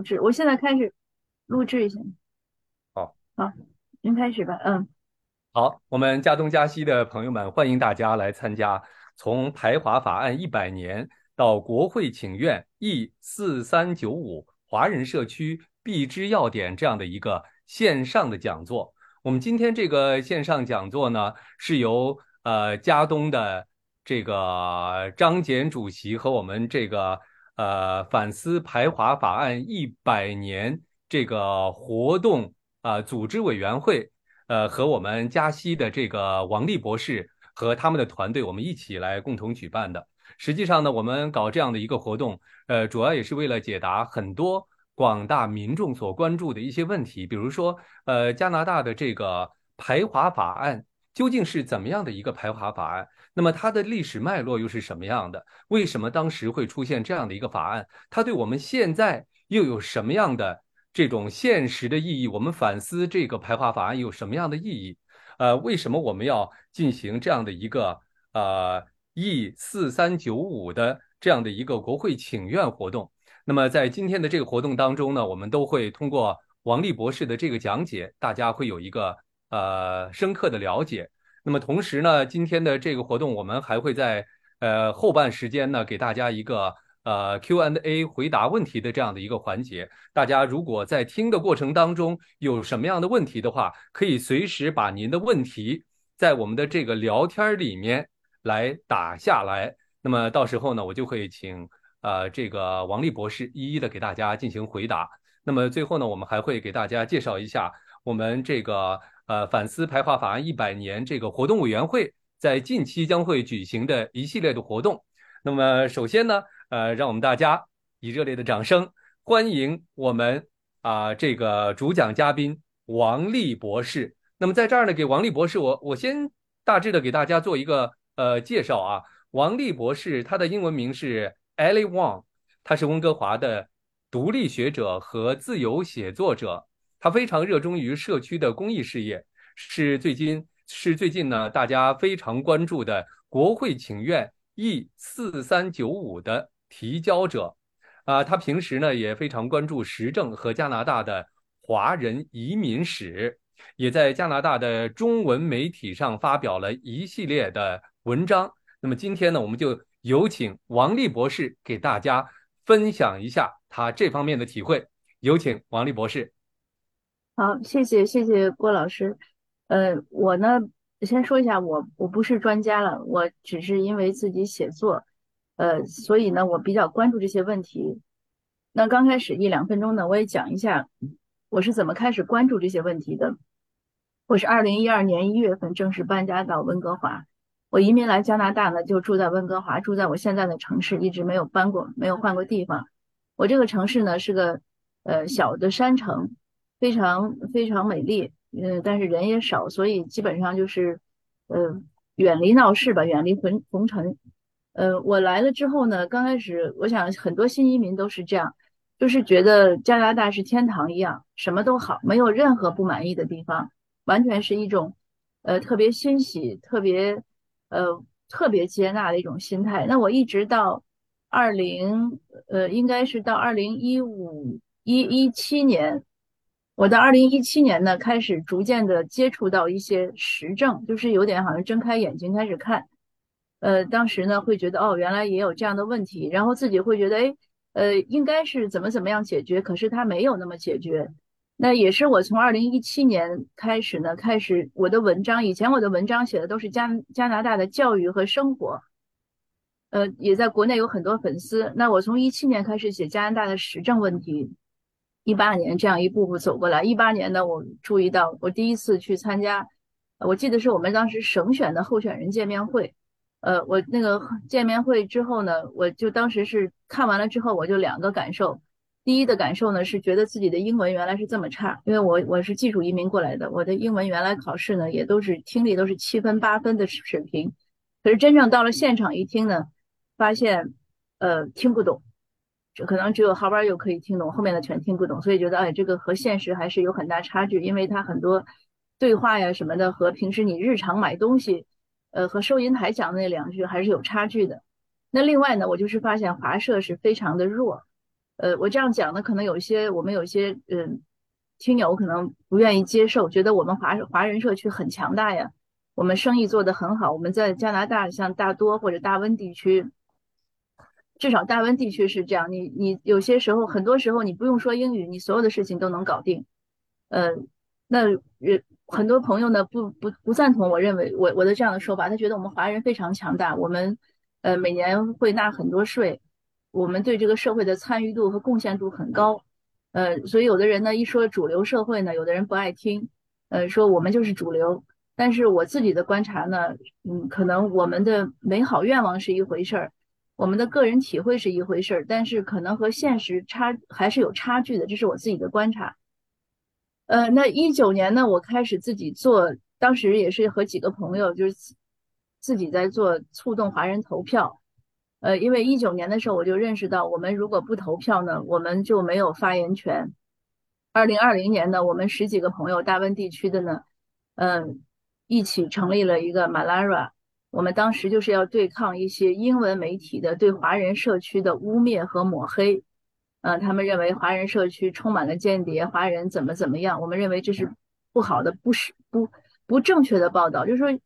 录制，我现在开始录制一下。好，好，您开始吧。嗯，好，我们家东家西的朋友们，欢迎大家来参加从排华法案100年到国会请愿E4395华人社区必知要点这样的一个线上的讲座。我们今天这个线上讲座呢，是由家东的这个张謇主席和我们这个反思排华法案100年这个活动组织委员会和我们嘉西的这个王立博士和他们的团队，我们一起来共同举办的。实际上呢，我们搞这样的一个活动主要也是为了解答很多广大民众所关注的一些问题，比如说加拿大的这个排华法案究竟是怎么样的一个排华法案？那么它的历史脉络又是什么样的？为什么当时会出现这样的一个法案？它对我们现在又有什么样的这种现实的意义？我们反思这个排华法案有什么样的意义？为什么我们要进行这样的一个E4395的这样的一个国会请愿活动？那么在今天的这个活动当中呢，我们都会通过王立博士的这个讲解，大家会有一个深刻的了解。那么同时呢，今天的这个活动我们还会在后半时间呢给大家一个Q&A 回答问题的这样的一个环节。大家如果在听的过程当中有什么样的问题的话，可以随时把您的问题在我们的这个聊天里面来打下来。那么到时候呢，我就会请这个王立博士一一的给大家进行回答。那么最后呢，我们还会给大家介绍一下我们这个反思排华法案100年这个活动委员会在近期将会举行的一系列的活动。那么首先呢，让我们大家以热烈的掌声欢迎我们这个主讲嘉宾王立博士。那么在这儿呢，给王立博士我先大致的给大家做一个介绍啊。王立博士他的英文名是 Ellie Wong， 他是温哥华的独立学者和自由写作者。他非常热衷于社区的公益事业，是最近呢大家非常关注的国会请愿E4395的提交者。他平时呢也非常关注时政和加拿大的华人移民史，也在加拿大的中文媒体上发表了一系列的文章。那么今天呢，我们就有请王立博士给大家分享一下他这方面的体会。有请王立博士。好，谢谢郭老师。我呢先说一下，我不是专家了，我只是因为自己写作，所以呢我比较关注这些问题。那刚开始1-2分钟呢，我也讲一下我是怎么开始关注这些问题的。我是2012年1月份正式搬家到温哥华，我移民来加拿大呢就住在温哥华，住在我现在的城市，一直没有搬过，没有换过地方。我这个城市呢是个小的山城，非常美丽，但是人也少，所以基本上就是远离闹市吧，远离红尘。我来了之后呢，刚开始我想很多新移民都是这样，就是觉得加拿大是天堂一样，什么都好，没有任何不满意的地方，完全是一种特别欣喜，特别接纳的一种心态。那我一直到应该是到2017年。我到2017年呢开始逐渐的接触到一些时政，就是有点好像睁开眼睛开始看。当时呢会觉得原来也有这样的问题，然后自己会觉得应该是怎么样解决，可是它没有那么解决。那也是我从2017年开始呢，开始我的文章，以前我的文章写的都是加拿大的教育和生活，也在国内有很多粉丝。那我从17年开始写加拿大的时政问题，18年这样一步步走过来。18年呢，我注意到我第一次去参加，我记得是我们当时省选的候选人见面会。我那个见面会之后呢，我就当时是看完了之后，我就2个感受。第一的感受呢是觉得自己的英文原来是这么差，因为我是技术移民过来的，我的英文原来考试呢也都是听力都是7分8分的水平，可是真正到了现场一听呢，发现听不懂，可能只有哈巴又可以听懂，后面的全听不懂，所以觉得这个和现实还是有很大差距。因为它很多对话呀什么的和平时你日常买东西和收银台讲的那2句还是有差距的。那另外呢，我就是发现华社是非常的弱，我这样讲呢，可能有一些我们有一些听友可能不愿意接受，觉得我们华人社区很强大呀，我们生意做得很好，我们在加拿大像大多或者大温地区，至少大温地区是这样，你有些时候很多时候你不用说英语，你所有的事情都能搞定。那很多朋友呢不赞同我认为我的这样的说法，他觉得我们华人非常强大，我们每年会纳很多税，我们对这个社会的参与度和贡献度很高。所以有的人呢一说主流社会呢，有的人不爱听，说我们就是主流。但是我自己的观察呢，可能我们的美好愿望是一回事儿，我们的个人体会是一回事儿，但是可能和现实还是有差距的，这是我自己的观察。那19年呢，我开始自己做，当时也是和几个朋友就是自己在做促动华人投票。因为19年的时候我就认识到，我们如果不投票呢，我们就没有发言权。2020年呢，我们十几个朋友大温地区的呢，一起成立了一个 Malara， 我们当时就是要对抗一些英文媒体的对华人社区的污蔑和抹黑，他们认为华人社区充满了间谍，华人怎么样，我们认为这是不好的，不正确的报道，就是说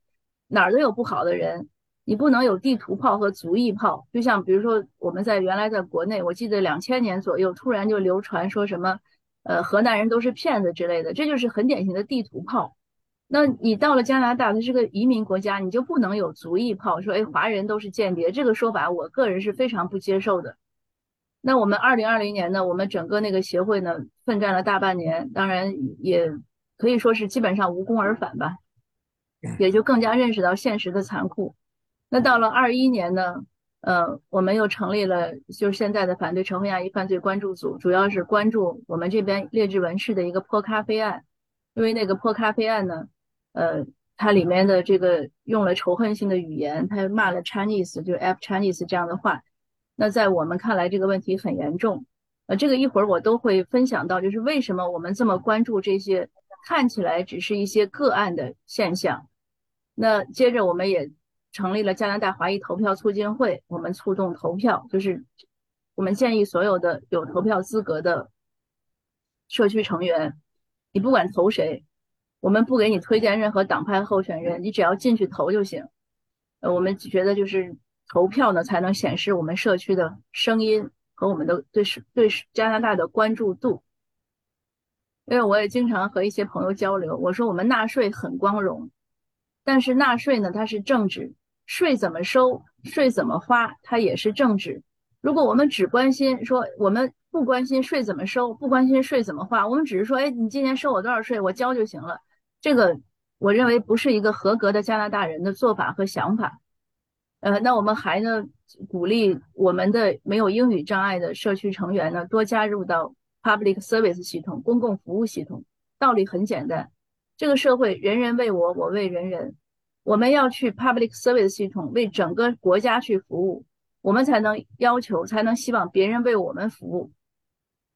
哪儿都有不好的人，你不能有地图炮和族裔炮。就像比如说我们在原来在国内，我记得2000年左右突然就流传说什么河南人都是骗子之类的，这就是很典型的地图炮。那你到了加拿大，它是个移民国家，你就不能有族裔炮，说华人都是间谍，这个说法我个人是非常不接受的。那我们2020年呢，我们整个那个协会呢奋战了大半年，当然也可以说是基本上无功而返吧，也就更加认识到现实的残酷。那到了21年呢，我们又成立了就是现在的反对仇恨亚裔犯罪关注组，主要是关注我们这边列治文市的一个泼咖啡案。因为那个泼咖啡案呢，它里面的这个用了仇恨性的语言，它骂了 Chinese， 就是 F Chinese 这样的话，那在我们看来这个问题很严重。这个一会儿我都会分享到，就是为什么我们这么关注这些看起来只是一些个案的现象。那接着我们也成立了加拿大华裔投票促进会，我们促动投票，就是我们建议所有的有投票资格的社区成员，你不管投谁，我们不给你推荐任何党派候选人，你只要进去投就行。我们觉得就是投票呢才能显示我们社区的声音和我们的对加拿大的关注度。因为我也经常和一些朋友交流，我说我们纳税很光荣，但是纳税呢它是政治，税怎么收税怎么花它也是政治。如果我们只关心说我们不关心税怎么收，不关心税怎么花，我们只是说你今年收我多少税我交就行了，这个我认为不是一个合格的加拿大人的做法和想法。那我们还呢鼓励我们的没有英语障碍的社区成员呢多加入到 public service 系统，公共服务系统。道理很简单，这个社会人人为我，我为人人，我们要去 public service 系统为整个国家去服务，我们才能要求，才能希望别人为我们服务。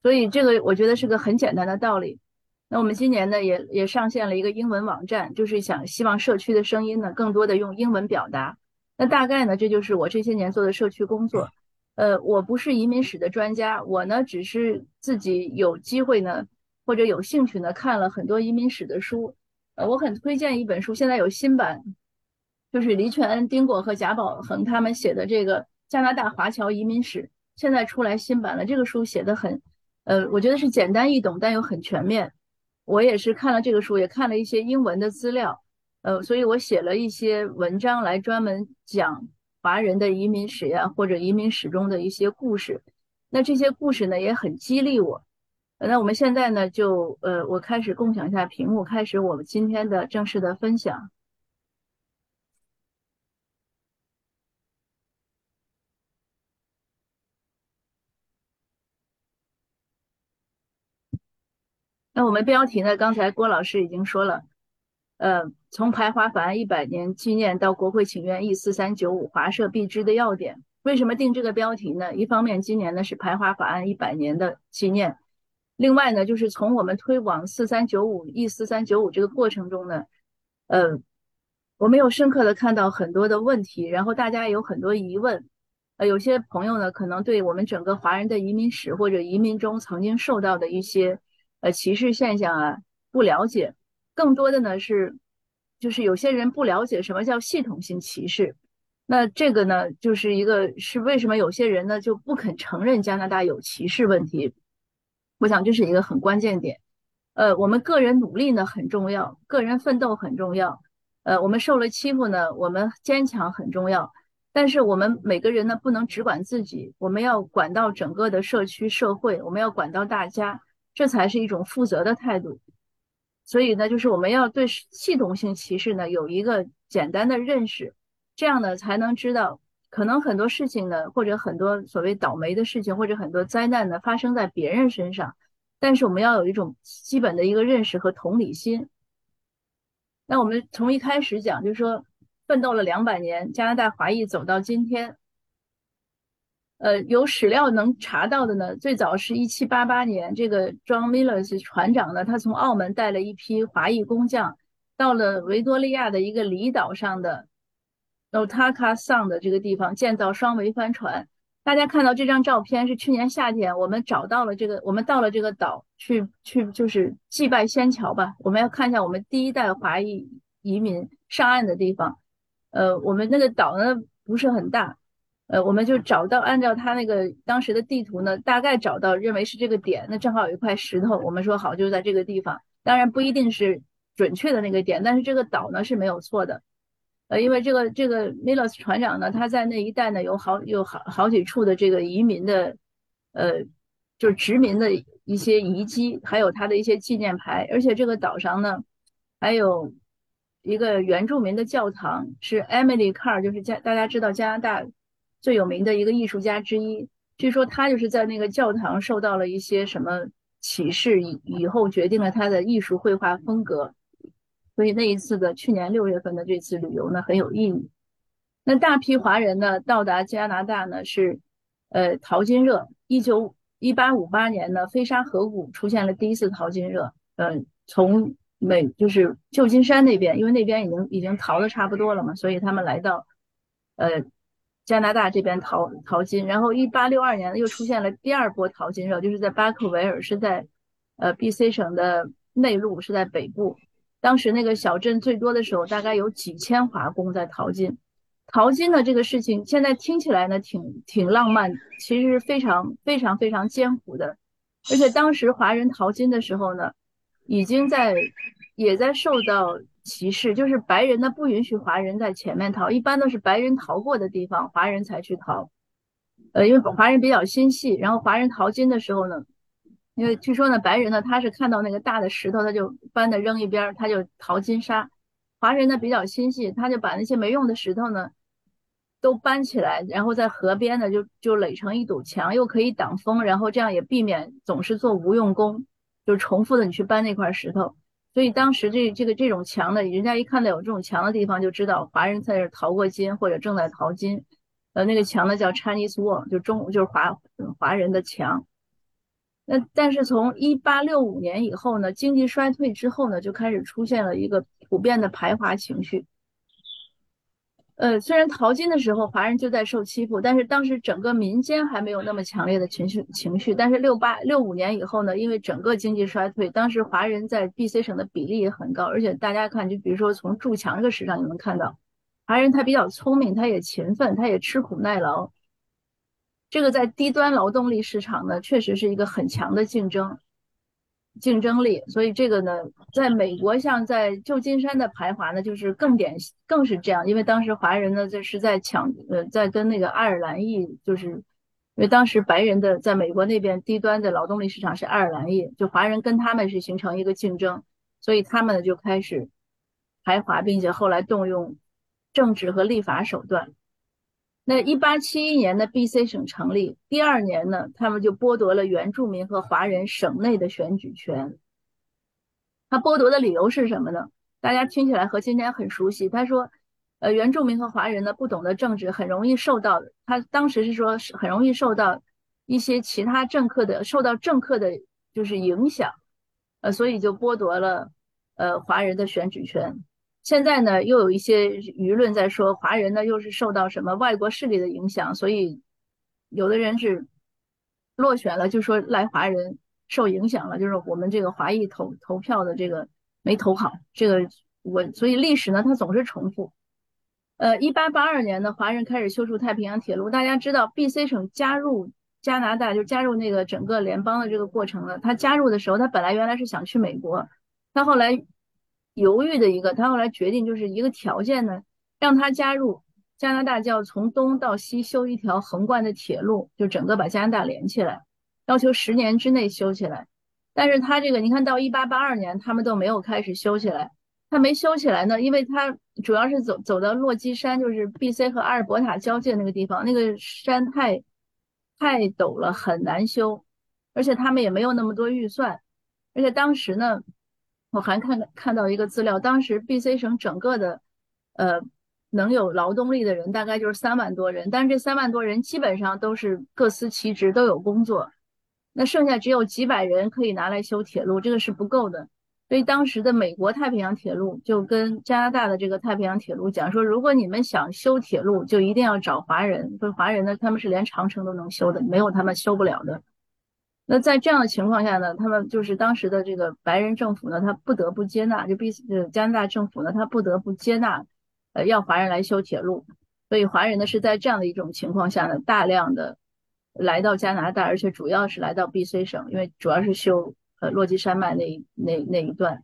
所以这个我觉得是个很简单的道理。那我们今年呢也上线了一个英文网站，就是想希望社区的声音呢更多的用英文表达。那大概呢这就是我这些年做的社区工作。我不是移民史的专家，我呢只是自己有机会呢或者有兴趣呢看了很多移民史的书。我很推荐一本书，现在有新版，就是黎全恩、丁果和贾宝恒他们写的这个加拿大华侨移民史，现在出来新版了。这个书写的很我觉得是简单易懂但又很全面。我也是看了这个书，也看了一些英文的资料，所以我写了一些文章来专门讲华人的移民史呀，或者移民史中的一些故事。那这些故事呢也很激励我。那我们现在呢就我开始共享一下屏幕，开始我们今天的正式的分享。那我们标题呢刚才郭老师已经说了，从排华法案100年纪念到国会请愿E4395华社必知的要点。为什么定这个标题呢？一方面今年呢是排华法案100年的纪念，另外呢就是从我们推广E4395这个过程中呢，我们有深刻的看到很多的问题，然后大家有很多疑问，有些朋友呢可能对我们整个华人的移民史或者移民中曾经受到的一些歧视现象啊不了解，更多的呢是就是有些人不了解什么叫系统性歧视。那这个呢就是一个是为什么有些人呢就不肯承认加拿大有歧视问题，我想这是一个很关键点。我们个人努力呢很重要，个人奋斗很重要，我们受了欺负呢我们坚强很重要，但是我们每个人呢不能只管自己，我们要管到整个的社区社会，我们要管到大家，这才是一种负责的态度。所以呢就是我们要对系统性歧视呢有一个简单的认识，这样呢才能知道可能很多事情呢或者很多所谓倒霉的事情或者很多灾难呢发生在别人身上，但是我们要有一种基本的一个认识和同理心。那我们从一开始讲就是说奋斗了200年，加拿大华裔走到今天，有史料能查到的呢最早是1788年这个 John Miller 是船长呢，他从澳门带了一批华裔工匠到了维多利亚的一个离岛上的 Notaka Sun 的这个地方建造双桅帆船。大家看到这张照片是去年夏天我们找到了这个，我们到了这个岛去就是祭拜先乔吧，我们要看一下我们第一代华裔移民上岸的地方。我们那个岛呢不是很大，我们就找到按照他那个当时的地图呢大概找到认为是这个点，那正好有一块石头，我们说好就在这个地方，当然不一定是准确的那个点，但是这个岛呢是没有错的。因为这个 Milos 船长呢他在那一带呢有好几处的这个移民的就是殖民的一些遗迹，还有他的一些纪念牌，而且这个岛上呢还有一个原住民的教堂，是 Emily Carr 就是大家知道加拿大最有名的一个艺术家之一，据说他就是在那个教堂受到了一些什么启示以后决定了他的艺术绘画风格，所以那一次的去年6月份的这次旅游呢很有意义。那大批华人呢到达加拿大呢是淘金热，1858年呢飞沙河谷出现了第一次淘金热，从就是旧金山那边，因为那边已经淘的差不多了嘛，所以他们来到加拿大这边淘金，然后1862年又出现了第二波淘金热，就是在巴克维尔，是在BC 省的内陆，是在北部，当时那个小镇最多的时候大概有几千华工在淘金。淘金的这个事情现在听起来呢挺浪漫，其实非常非常非常艰苦的，而且当时华人淘金的时候呢也在受到歧视，就是白人呢不允许华人在前面淘，一般都是白人淘过的地方华人才去淘，因为华人比较心细，然后华人淘金的时候呢因为据说呢白人呢他是看到那个大的石头他就搬的扔一边，他就淘金沙，华人呢比较心细，他就把那些没用的石头呢都搬起来，然后在河边呢就垒成一堵墙，又可以挡风，然后这样也避免总是做无用功，就重复的你去搬那块石头。所以当时这种墙呢，人家一看到有这种墙的地方就知道华人在这淘过金或者正在淘金，那个墙呢叫 Chinese Wall 就是华人的墙。那但是从1865年以后呢，经济衰退之后呢，就开始出现了一个普遍的排华情绪。虽然淘金的时候华人就在受欺负，但是当时整个民间还没有那么强烈的情绪。但是65年以后呢，因为整个经济衰退，当时华人在 BC 省的比例也很高，而且大家看，就比如说从筑墙这个事上你能看到，华人他比较聪明，他也勤奋，他也吃苦耐劳。这个在低端劳动力市场呢确实是一个很强的竞争力，所以这个呢在美国像在旧金山的排华呢就是更是这样，因为当时华人呢就是在在跟那个爱尔兰裔，就是因为当时白人的在美国那边低端的劳动力市场是爱尔兰裔，就华人跟他们是形成一个竞争，所以他们呢就开始排华，并且后来动用政治和立法手段。那1871年的 BC 省成立，第二年呢他们就剥夺了原住民和华人省内的选举权。他剥夺的理由是什么呢？大家听起来和今天很熟悉，他说原住民和华人呢不懂得政治，很容易受到，他当时是说很容易受到一些其他政客的就是影响，所以就剥夺了华人的选举权。现在呢又有一些舆论在说华人呢又是受到什么外国势力的影响，所以有的人只落选了就说赖华人受影响了，就是我们这个华裔投票的这个没投好，这个我所以历史呢它总是重复。1882年呢华人开始修筑太平洋铁路，大家知道 BC 省加入加拿大，就加入那个整个联邦的这个过程了。他加入的时候他本来原来是想去美国，他后来犹豫的一个，他后来决定就是一个条件呢，让他加入加拿大就要从东到西修一条横贯的铁路，就整个把加拿大连起来，要求10年之内修起来。但是他这个你看到1882年他们都没有开始修起来，他没修起来呢，因为他主要是走到落基山，就是 BC 和阿尔伯塔交界那个地方，那个山太陡了，很难修，而且他们也没有那么多预算。而且当时呢我还看到一个资料，当时 BC 省整个的能有劳动力的人大概就是3万多人，但是这3万多人基本上都是各司其职，都有工作，那剩下只有几百人可以拿来修铁路，这个是不够的。所以当时的美国太平洋铁路就跟加拿大的这个太平洋铁路讲说，如果你们想修铁路就一定要找华人，说华人呢他们是连长城都能修的，没有他们修不了的。那在这样的情况下呢，他们就是当时的这个白人政府呢他不得不接纳，就加拿大政府呢他不得不接纳要华人来修铁路。所以华人呢是在这样的一种情况下呢大量的来到加拿大，而且主要是来到 BC 省，因为主要是修落基山脉那一段。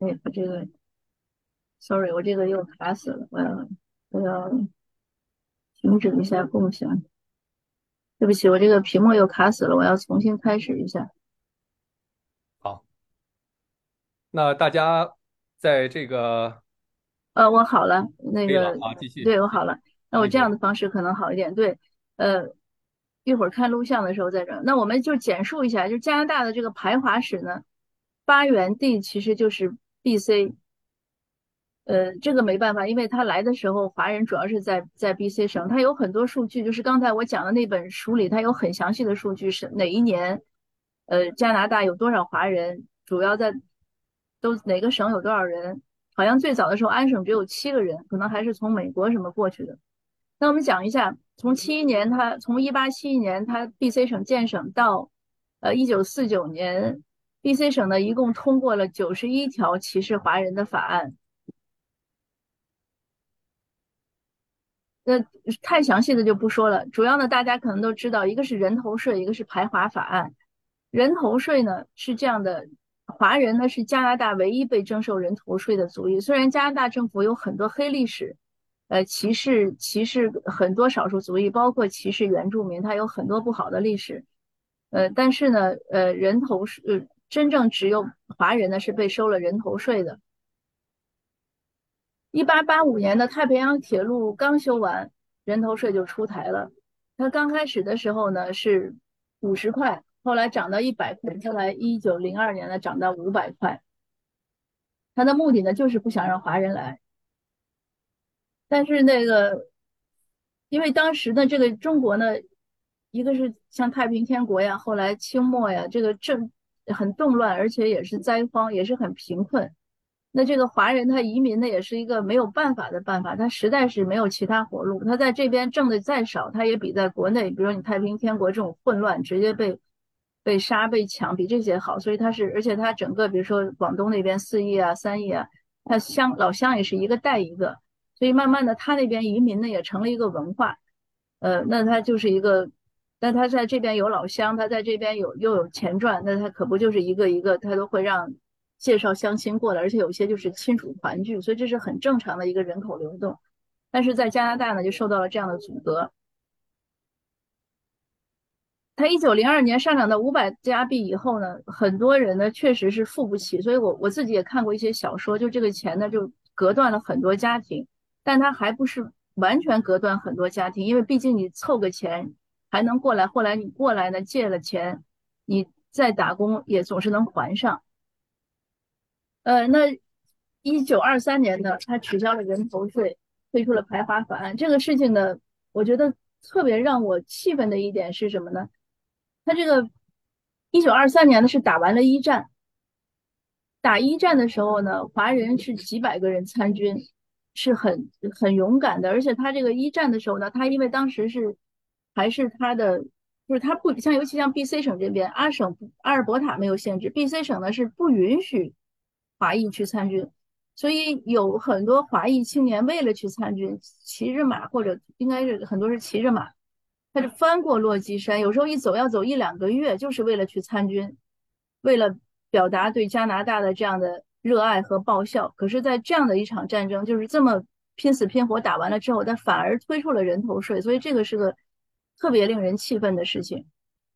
哎，我这个 sorry 我这个又卡死了，我要停止一下共享，对不起，我这个屏幕又卡死了，我要重新开始一下。好，那大家在这个我好了，那个继续，对，我好了，那我这样的方式可能好一点。对，一会儿看录像的时候在这儿。那我们就简述一下，就加拿大的这个排华史呢，发源地其实就是 BC。这个没办法，因为他来的时候华人主要是在 BC 省，他有很多数据，就是刚才我讲的那本书里他有很详细的数据，是哪一年加拿大有多少华人，主要在都哪个省有多少人。好像最早的时候安省只有7个人，可能还是从美国什么过去的。那我们讲一下，从1871年它 BC 省建省到1949年 BC 省呢一共通过了91条歧视华人的法案。那太详细的就不说了，主要呢大家可能都知道，一个是人头税，一个是排华法案。人头税呢是这样的，华人呢是加拿大唯一被征收人头税的族裔，虽然加拿大政府有很多黑历史，歧视很多少数族裔，包括歧视原住民，它有很多不好的历史。但是呢，人头税，真正只有华人呢是被收了人头税的。1885年的太平洋铁路刚修完，人头税就出台了。它刚开始的时候呢是50块，后来涨到100块，后来1902年呢涨到500块。它的目的呢就是不想让华人来。但是那个因为当时的这个中国呢，一个是像太平天国呀，后来清末呀，这个政很动乱，而且也是灾荒，也是很贫困。那这个华人他移民呢也是一个没有办法的办法，他实在是没有其他活路，他在这边挣的再少，他也比在国内比如你太平天国这种混乱直接被杀被抢比这些好。所以他是，而且他整个比如说广东那边4亿啊3亿啊，他老乡也是一个带一个，所以慢慢的他那边移民呢也成了一个文化。那他就是一个，那他在这边有老乡，他在这边又有钱赚，那他可不就是一个一个他都会让介绍乡亲过来，而且有些就是亲属团聚，所以这是很正常的一个人口流动。但是在加拿大呢就受到了这样的阻隔。他1902年上涨到500加币以后呢，很多人呢确实是付不起，所以我自己也看过一些小说，就这个钱呢就隔断了很多家庭，但他还不是完全隔断很多家庭，因为毕竟你凑个钱还能过来，后来你过来呢借了钱你再打工也总是能还上。那1923年呢他取消了人头税，推出了排华法案。这个事情呢我觉得特别让我气愤的一点是什么呢，他这个1923年呢是打完了一战，打一战的时候呢华人是几百个人参军，是很勇敢的。而且他这个一战的时候呢，他因为当时是还是他的，就是他不像，尤其像 BC 省这边，阿尔伯塔没有限制， BC 省呢是不允许华裔去参军，所以有很多华裔青年为了去参军，骑着马，或者应该是很多是骑着马，他就翻过落基山，有时候一走要走一两个月，就是为了去参军，为了表达对加拿大的这样的热爱和报效。可是在这样的一场战争，就是这么拼死拼活打完了之后，他反而推出了人头税，所以这个是个特别令人气愤的事情。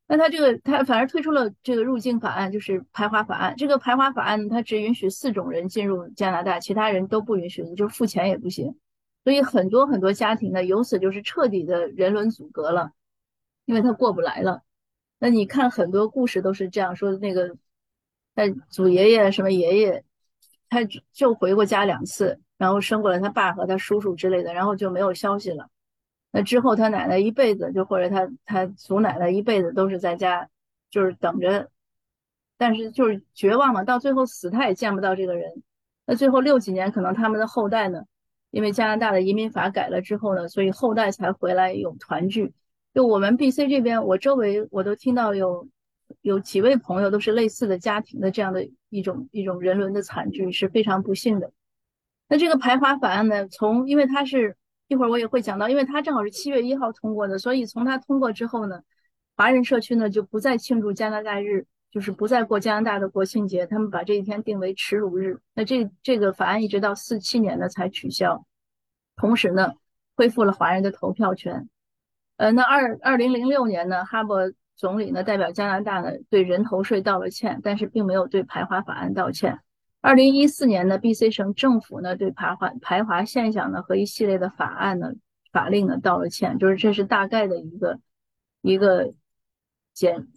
那他反而推出了这个入境法案，就是排华法案。这个排华法案它只允许4种人进入加拿大，其他人都不允许，你就付钱也不行。所以很多很多家庭呢，由此就是彻底的人伦阻隔了，因为他过不来了。那你看很多故事都是这样说，那个他祖爷爷什么爷爷，他就回过家2次，然后生过了他爸和他叔叔之类的，然后就没有消息了。那之后他奶奶一辈子，就或者他祖奶奶一辈子都是在家，就是等着，但是就是绝望嘛，到最后死他也见不到这个人。那最后60几年可能他们的后代呢，因为加拿大的移民法改了之后呢，所以后代才回来有团聚。就我们 BC 这边，我周围我都听到有几位朋友都是类似的家庭的这样的一种人伦的惨剧，是非常不幸的。那这个排华法案呢，因为它是一会儿我也会讲到，因为它正好是7月1号通过的，所以从它通过之后呢，华人社区呢就不再庆祝加拿大日，就是不再过加拿大的国庆节，他们把这一天定为耻辱日。那这个法案一直到47年呢才取消，同时呢恢复了华人的投票权。那2006年呢，哈伯总理呢代表加拿大呢对人头税道了歉，但是并没有对排华法案道歉。2014年呢 BC 省政府呢对排华现象呢和一系列的法案呢法令呢道了歉，就是这是大概的一个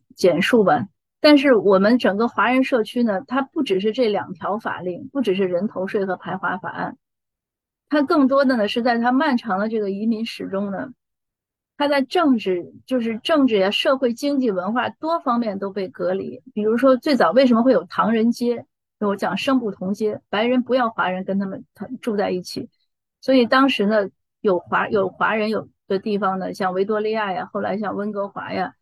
简述吧。但是我们整个华人社区呢，它不只是这2条法令，不只是人头税和排华法案，它更多的呢是在它漫长的这个移民史中呢，他在政治呀、社会、经济、文化多方面都被隔离。比如说最早为什么会有唐人街，我讲生不同街，白人不要华人跟他们住在一起，所以当时呢有华人有的地方呢，像维多利亚呀，后来像温哥华呀，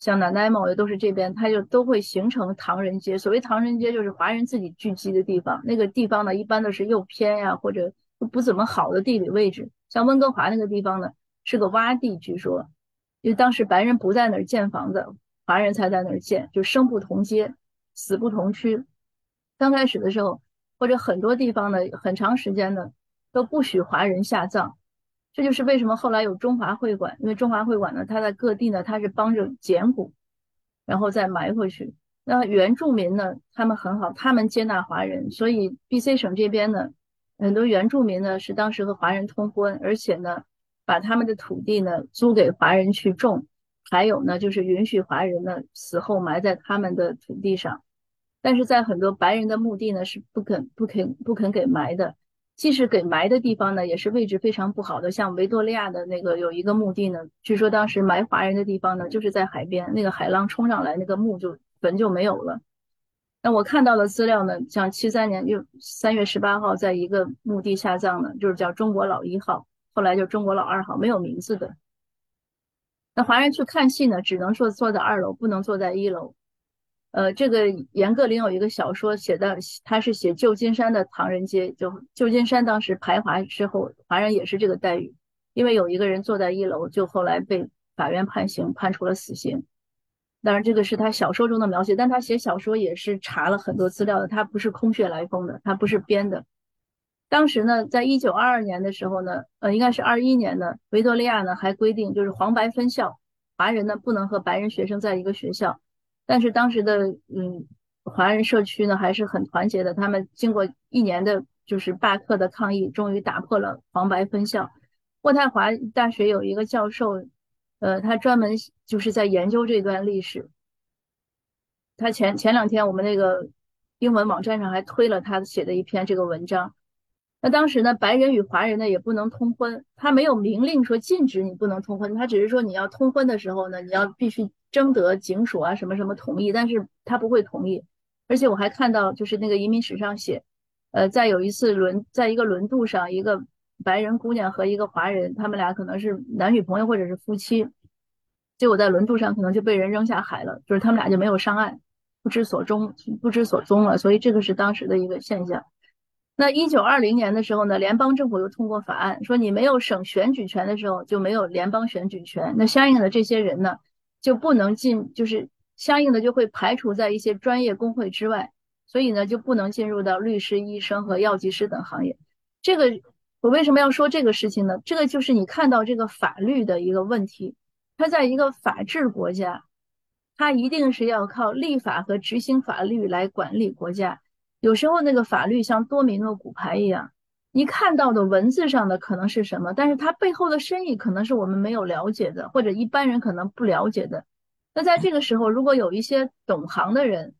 像南戴蒙也都是这边，他就都会形成唐人街。所谓唐人街就是华人自己聚集的地方，那个地方呢一般都是又偏呀，或者不怎么好的地理位置，像温哥华那个地方呢是个洼地，据说因为当时白人不在那儿建房子，华人才在那儿建，就生不同街死不同区。刚开始的时候，或者很多地方呢很长时间呢都不许华人下葬，这就是为什么后来有中华会馆，因为中华会馆呢它在各地呢它是帮着捡骨然后再埋回去。那原住民呢他们很好，他们接纳华人，所以 BC 省这边呢很多原住民呢是当时和华人通婚，而且呢把他们的土地呢租给华人去种，还有呢就是允许华人呢死后埋在他们的土地上，但是在很多白人的墓地呢是不肯给埋的，即使给埋的地方呢也是位置非常不好的，像维多利亚的那个有一个墓地呢，据说当时埋华人的地方呢就是在海边，那个海浪冲上来，那个墓就坟就没有了。那我看到的资料呢，像73年就3月18号在一个墓地下葬呢，就是叫中国老1号，后来就中国老2号，没有名字的。那华人去看戏呢只能说坐在2楼，不能坐在1楼。这个严歌苓有一个小说写的，他是写旧金山的唐人街，就旧金山当时排华之后，华人也是这个待遇，因为有一个人坐在1楼，就后来被法院判刑，判处了死刑。当然这个是他小说中的描写，但他写小说也是查了很多资料的，他不是空穴来风的，他不是编的。当时呢在1922年的时候呢，应该是21年呢，维多利亚呢还规定就是黄白分校，华人呢不能和白人学生在一个学校。但是当时的华人社区呢还是很团结的，他们经过1年的就是罢课的抗议，终于打破了黄白分校。渥太华大学有一个教授，他专门就是在研究这段历史。他前2天我们那个英文网站上还推了他写的一篇这个文章。那当时呢白人与华人呢也不能通婚，他没有明令说禁止你不能通婚，他只是说你要通婚的时候呢你要必须征得警署啊什么什么同意，但是他不会同意。而且我还看到就是那个移民史上写，在一个轮渡上，一个白人姑娘和一个华人，他们俩可能是男女朋友或者是夫妻，结果在轮渡上可能就被人扔下海了，就是他们俩就没有上岸，不知所踪了，所以这个是当时的一个现象。那1920年的时候呢，联邦政府又通过法案，说你没有省选举权的时候就没有联邦选举权，那相应的这些人呢就不能进，就是相应的就会排除在一些专业工会之外，所以呢就不能进入到律师、医生和药剂师等行业。这个我为什么要说这个事情呢？这个就是你看到这个法律的一个问题，它在一个法治国家，它一定是要靠立法和执行法律来管理国家。有时候那个法律像多米诺骨牌一样，你看到的文字上的可能是什么，但是它背后的深意可能是我们没有了解的，或者一般人可能不了解的。那在这个时候，如果有一些懂行的人，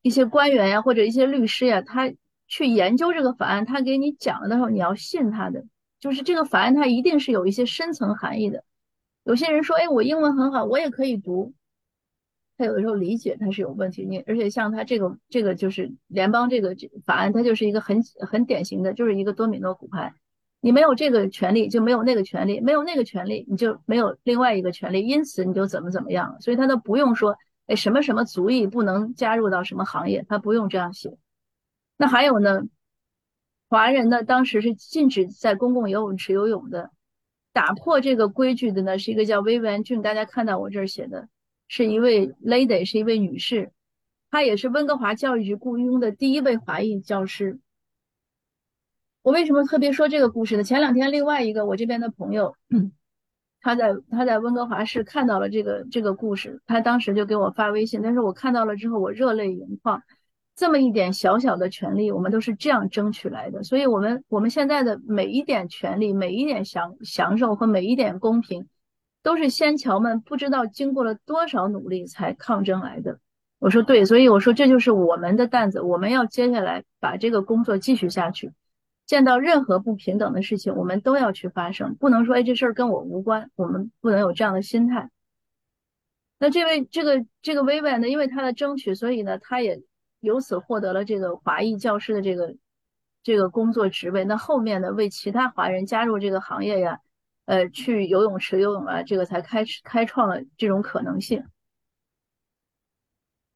一些官员呀，或者一些律师呀，他去研究这个法案，他给你讲了的时候，你要信他的，就是这个法案它一定是有一些深层含义的。有些人说，哎，我英文很好，我也可以读，他有的时候理解它是有问题。你而且像他这个就是联邦这个法案，它就是一个很典型的，就是一个多米诺骨牌，你没有这个权利就没有那个权利，没有那个权利你就没有另外一个权利，因此你就怎么样，所以他都不用说，哎，什么什么族裔不能加入到什么行业，他不用这样写。那还有呢，华人呢当时是禁止在公共游泳池游泳的，打破这个规矩的呢是一个叫薇薇安俊，大家看到我这儿写的，是一位 lady， 是一位女士，她也是温哥华教育局雇佣的第一位华裔教师。我为什么特别说这个故事呢？前两天另外一个我这边的朋友，他在温哥华市看到了这个故事，他当时就给我发微信，但是我看到了之后我热泪盈眶，这么一点小小的权利我们都是这样争取来的，所以我们现在的每一点权利，每一点享受和每一点公平，都是先乔们不知道经过了多少努力才抗争来的。我说对，所以我说这就是我们的担子，我们要接下来把这个工作继续下去，见到任何不平等的事情我们都要去发声，不能说，哎，这事儿跟我无关，我们不能有这样的心态。那这个薇薇呢，因为她的争取，所以呢她也由此获得了这个华裔教师的这个工作职位。那后面呢为其他华人加入这个行业呀，去游泳池游泳啊，这个才开创了这种可能性。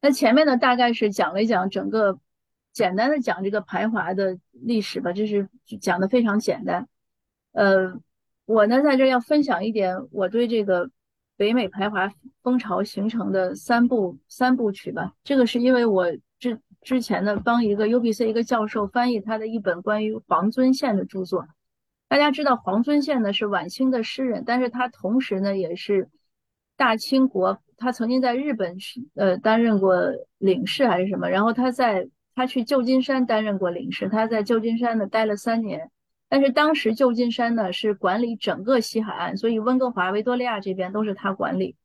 那前面呢大概是讲了一讲整个，简单的讲这个排华的历史吧，这是讲的非常简单。我呢在这要分享一点我对这个北美排华风潮形成的三部曲吧。这个是因为我之前呢帮一个 UBC 一个教授翻译他的一本关于黄遵宪的著作。大家知道黄遵宪呢是晚清的诗人，但是他同时呢也是大清国，他曾经在日本担任过领事还是什么，然后他去旧金山担任过领事，他在旧金山呢待了3年，但是当时旧金山呢是管理整个西海岸，所以温哥华、维多利亚这边都是他管理。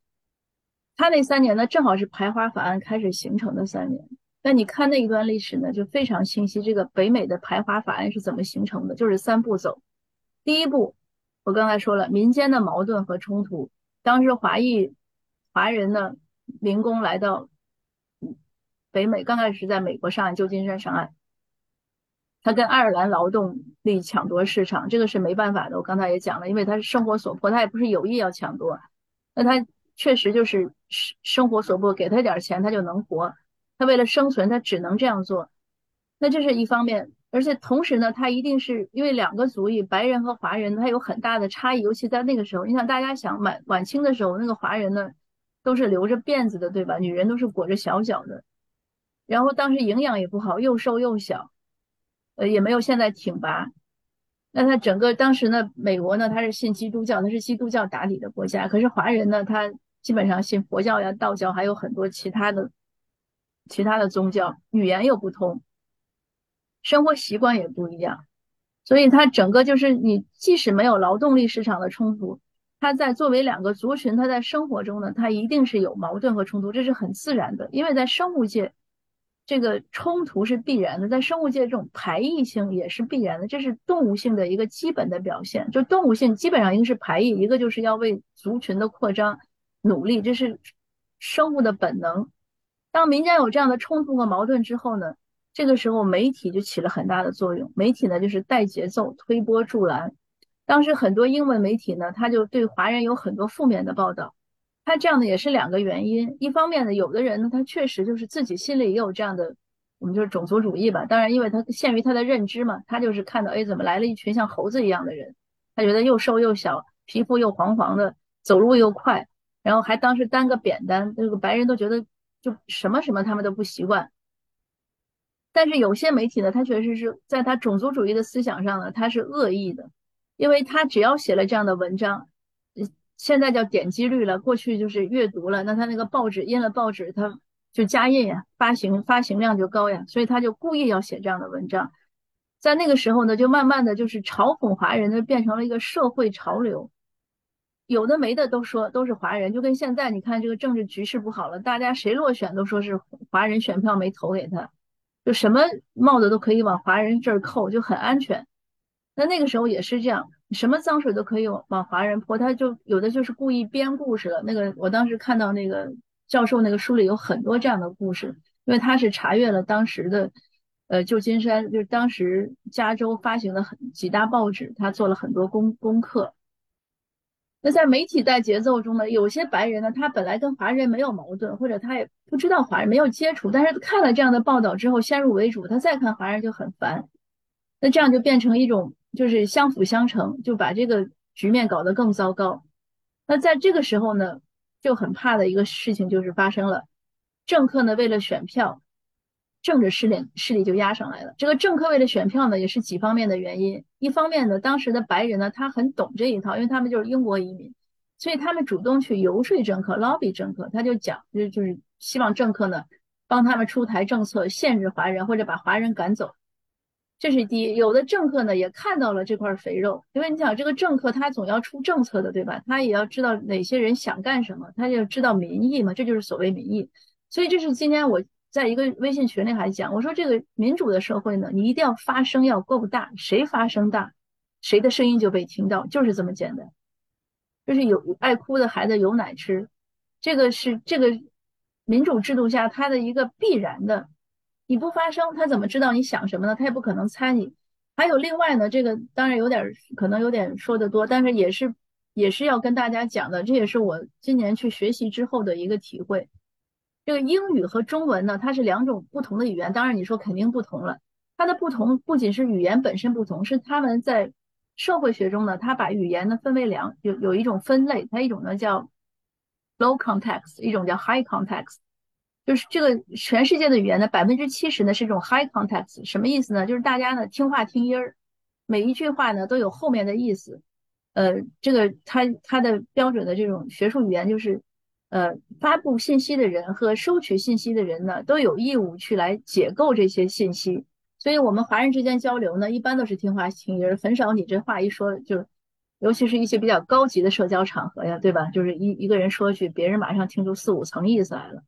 他那3年呢正好是排华法案开始形成的3年。那你看那一段历史呢就非常清晰，这个北美的排华法案是怎么形成的，就是3步走。第一步我刚才说了，民间的矛盾和冲突，当时华人呢民工来到北美，刚开始在美国上岸，旧金山上岸，他跟爱尔兰劳动力抢夺市场，这个是没办法的，我刚才也讲了，因为他是生活所迫，他也不是有意要抢夺，那他确实就是生活所迫，给他点钱他就能活，他为了生存他只能这样做。那这是一方面，而且同时呢他一定是因为两个族裔，白人和华人，他有很大的差异，尤其在那个时候，你想大家想晚清的时候，那个华人呢都是留着辫子的，对吧，女人都是裹着小脚的，然后当时营养也不好，又瘦又小，也没有现在挺拔。那他整个当时呢美国呢他是信基督教，他是基督教打底的国家，可是华人呢他基本上信佛教呀、道教，还有很多其他的宗教，语言又不通，生活习惯也不一样，所以它整个就是你即使没有劳动力市场的冲突，它在作为两个族群，它在生活中呢它一定是有矛盾和冲突，这是很自然的，因为在生物界这个冲突是必然的，在生物界这种排异性也是必然的，这是动物性的一个基本的表现，就动物性基本上一个是排异，一个就是要为族群的扩张努力，这是生物的本能。当民间有这样的冲突和矛盾之后呢，这个时候媒体就起了很大的作用，媒体呢就是带节奏推波助澜。当时很多英文媒体呢，他就对华人有很多负面的报道，他这样的也是两个原因，一方面呢，有的人呢他确实就是自己心里也有这样的，我们就是种族主义吧，当然因为他限于他的认知嘛，他就是看到哎，怎么来了一群像猴子一样的人，他觉得又瘦又小，皮肤又黄黄的，走路又快，然后还当时担个扁担，那个白人都觉得就什么什么他们都不习惯。但是有些媒体呢，他确实是在他种族主义的思想上呢，他是恶意的，因为他只要写了这样的文章，现在叫点击率了，过去就是阅读了，那他那个报纸印了报纸，他就加印呀，发行量就高呀，所以他就故意要写这样的文章。在那个时候呢，就慢慢的就是嘲讽华人就变成了一个社会潮流，有的没的都说都是华人，就跟现在你看这个政治局势不好了，大家谁落选都说是华人选票没投给他，就什么帽子都可以往华人这儿扣，就很安全。那个时候也是这样，什么脏水都可以往华人泼，他就有的就是故意编故事了。那个我当时看到那个教授那个书里有很多这样的故事，因为他是查阅了当时的旧金山，就是当时加州发行的几大报纸，他做了很多功课。那在媒体带节奏中呢，有些白人呢，他本来跟华人没有矛盾，或者他也不知道华人没有接触，但是看了这样的报道之后先入为主，他再看华人就很烦，那这样就变成一种就是相辅相成，就把这个局面搞得更糟糕。那在这个时候呢，就很怕的一个事情就是发生了，政客呢为了选票，政治势力就压上来了。这个政客为了选票呢，也是几方面的原因。一方面呢，当时的白人呢，他很懂这一套，因为他们就是英国移民，所以他们主动去游说政客、lobby 政客，他就讲，就是希望政客呢帮他们出台政策，限制华人或者把华人赶走。这是第一。有的政客呢也看到了这块肥肉，因为你想这个政客他总要出政策的，对吧？他也要知道哪些人想干什么，他就知道民意嘛，这就是所谓民意。所以这是今天我在一个微信群里还讲，我说这个民主的社会呢，你一定要发声要够大，谁发声大谁的声音就被听到，就是这么简单，就是有爱哭的孩子有奶吃，这个是这个民主制度下它的一个必然的。你不发声他怎么知道你想什么呢？他也不可能猜你。还有另外呢，这个当然有点可能有点说得多，但是也是要跟大家讲的，这也是我今年去学习之后的一个体会。这个英语和中文呢，它是两种不同的语言，当然你说肯定不同了，它的不同不仅是语言本身不同，是他们在社会学中呢，它把语言呢分为有一种分类，它一种呢叫 low context， 一种叫 high context， 就是这个全世界的语言呢 70% 呢是一种 high context， 什么意思呢？就是大家呢听话听音儿，每一句话呢都有后面的意思，这个它的标准的这种学术语言就是发布信息的人和收取信息的人呢，都有义务去来解构这些信息。所以我们华人之间交流呢，一般都是听话听音，很少你这话一说就，尤其是一些比较高级的社交场合呀，对吧？就是一个人说去，别人马上听出4-5层意思来了。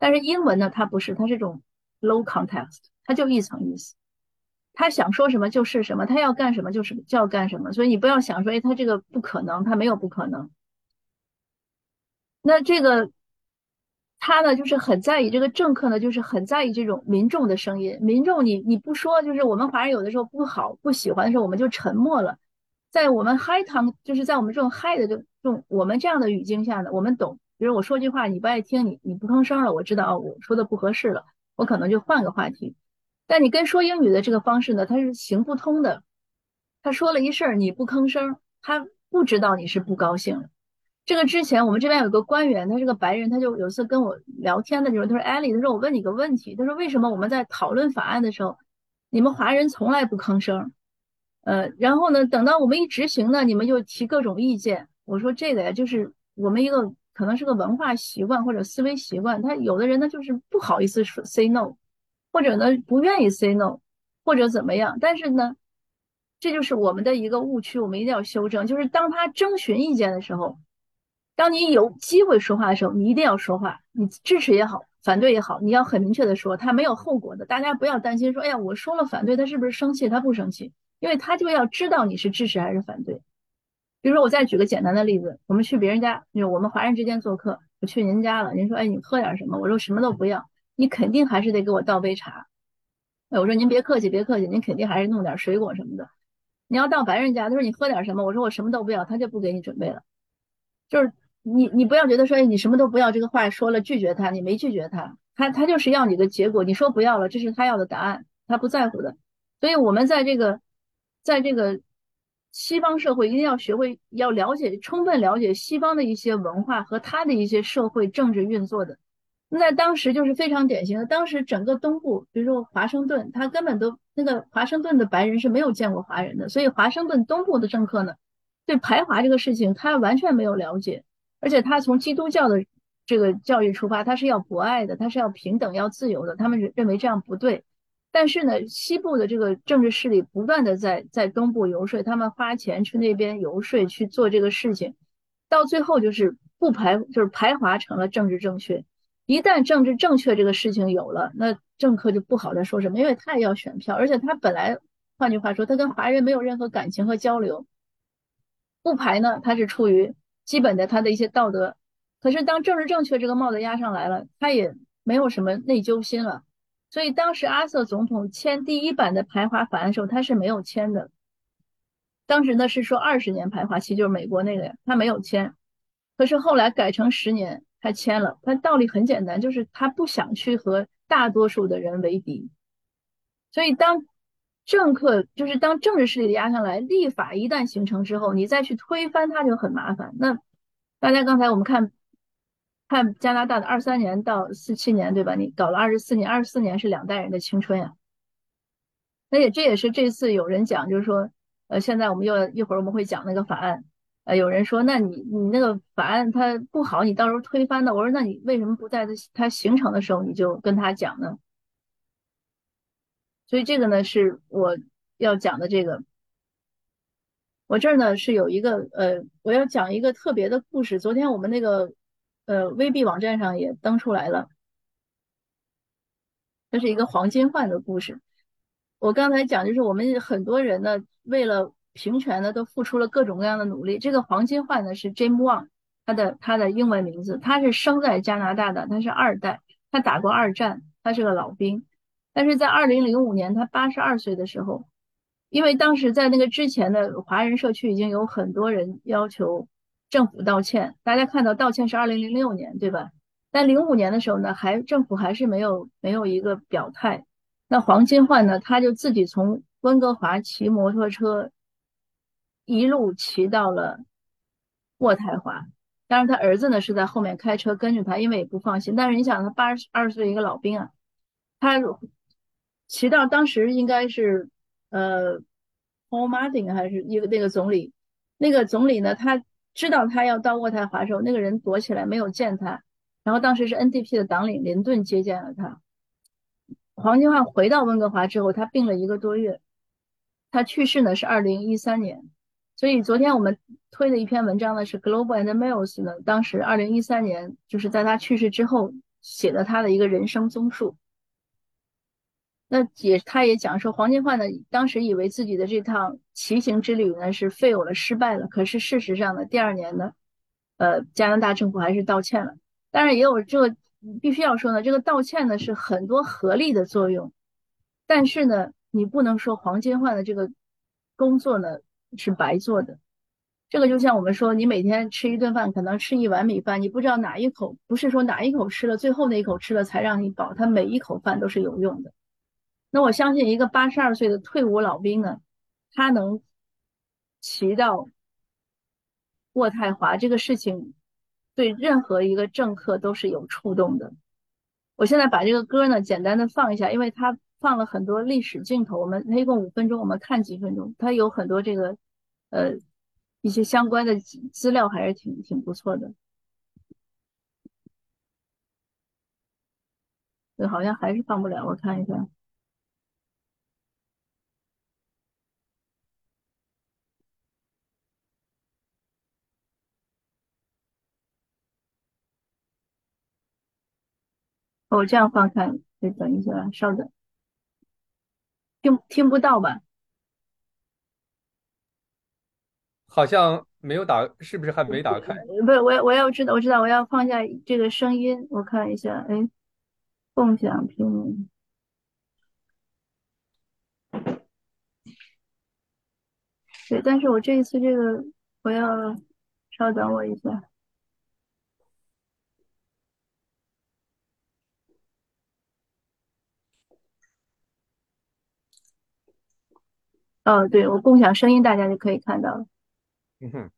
但是英文呢，它不是，它是一种 low context， 它就一层意思。他想说什么就是什么，他要干什么就是就要干什么。所以你不要想说，哎，他这个不可能，他没有不可能。那这个他呢就是很在意，这个政客呢就是很在意这种民众的声音，民众你不说，就是我们华人有的时候不喜欢的时候我们就沉默了，在我们就是在我们这种嗨的这种我们这样的语境下呢，我们懂，比如我说句话你不爱听，你不吭声了，我知道我说的不合适了，我可能就换个话题。但你跟说英语的这个方式呢，它是行不通的，他说了一事儿你不吭声，他不知道你是不高兴的。这个之前我们这边有个官员，他是个白人，他就有次跟我聊天的时候，他说 Ellie， 他说我问你个问题，他说为什么我们在讨论法案的时候你们华人从来不吭声，然后呢等到我们一执行呢你们就提各种意见。我说这个呀就是我们一个可能是个文化习惯或者思维习惯，他有的人呢就是不好意思说 say no， 或者呢不愿意 say no， 或者怎么样，但是呢这就是我们的一个误区，我们一定要修正，就是当他征询意见的时候，当你有机会说话的时候你一定要说话，你支持也好反对也好，你要很明确的说，他没有后果的。大家不要担心说哎呀我说了反对他是不是生气，他不生气，因为他就要知道你是支持还是反对。比如说我再举个简单的例子，我们去别人家，我们华人之间做客，我去您家了，您说哎你喝点什么，我说什么都不要，你肯定还是得给我倒杯茶，我说您别客气别客气，您肯定还是弄点水果什么的。你要到白人家，他说你喝点什么，我说我什么都不要，他就不给你准备了。就是你不要觉得说，哎，你什么都不要这个话说了拒绝他，你没拒绝他，他就是要你的结果，你说不要了，这是他要的答案，他不在乎的。所以我们在这个西方社会一定要学会，要了解，充分了解西方的一些文化和他的一些社会政治运作的。那当时就是非常典型的，当时整个东部，比如说华盛顿，他根本都，那个华盛顿的白人是没有见过华人的，所以华盛顿东部的政客呢，对排华这个事情他完全没有了解，而且他从基督教的这个教育出发，他是要博爱的，他是要平等要自由的，他们认为这样不对。但是呢，西部的这个政治势力不断的在东部游说，他们花钱去那边游说去做这个事情，到最后就是排华成了政治正确。一旦政治正确这个事情有了，那政客就不好再说什么，因为他也要选票，而且他本来换句话说他跟华人没有任何感情和交流，不排呢他是出于基本的他的一些道德，可是当政治正确这个帽子压上来了，他也没有什么内疚心了。所以当时阿瑟总统签第一版的排华法案的时候，他是没有签的。当时呢是说20年排华期，就是美国那个，他没有签。可是后来改成10年，他签了。他道理很简单，就是他不想去和大多数的人为敌。所以当政治势力压上来，立法一旦形成之后，你再去推翻它就很麻烦。那大家刚才我们看加拿大的23年到47年，对吧？你搞了24年，24年是2代人的青春呀。这也是这次有人讲，就是说，现在我们一会儿我们会讲那个法案，有人说，那你那个法案它不好，你到时候推翻的。我说，那你为什么不在它形成的时候你就跟他讲呢？所以这个呢是我要讲的这个。我这儿呢是有一个我要讲一个特别的故事，昨天我们那个VB 网站上也登出来了，这是一个黄金患的故事。我刚才讲就是我们很多人呢为了平权呢都付出了各种各样的努力。这个黄金患呢是 James Wong， 他的英文名字，他是生在加拿大的，他是2代，他打过2战，他是个老兵。但是在2005年他82岁的时候，因为当时在那个之前的华人社区已经有很多人要求政府道歉，大家看到道歉是2006年，对吧？但05年的时候呢，政府还是没有一个表态。那黄金焕呢，他就自己从温哥华骑摩托车一路骑到了渥太华，当然他儿子呢是在后面开车跟着他，因为也不放心。但是你想他82岁一个老兵啊，他骑到当时应该是Paul Martin 还是一个那个总理，那个总理呢他知道他要到渥太华的时候，那个人躲起来没有见他，然后当时是 NDP 的党领林顿接见了他。黄金焕回到温哥华之后，他病了1个多月，他去世呢是2013年。所以昨天我们推的一篇文章呢是 Global and Males 呢，当时2013年就是在他去世之后写的他的一个人生综述。那他也讲说，黄金焕呢当时以为自己的这趟骑行之旅呢是fail了，失败了。可是事实上呢，第2年呢加拿大政府还是道歉了。当然也有这个必须要说呢，这个道歉呢是很多合力的作用。但是呢你不能说黄金焕的这个工作呢是白做的。这个就像我们说你每天吃一顿饭，可能吃1碗米饭，你不知道哪一口，不是说哪一口吃了，最后那一口吃了才让你饱，它每一口饭都是有用的。那我相信一个82岁的退伍老兵呢，他能骑到渥太华这个事情对任何一个政客都是有触动的。我现在把这个歌呢简单的放一下，因为他放了很多历史镜头，他一共5分钟，我们看几分钟，他有很多这个一些相关的资料还是挺不错的。对，好像还是放不了，我看一下。我这样放看，再等一下，稍等。听不到吧？好像没有打，是不是还没打开？不是，我要知道，我要放下这个声音，我看一下，哎，共享屏幕。是，但是我这一次这个我要稍等我一下。哦，对，我共享声音，大家就可以看到了。嗯哼。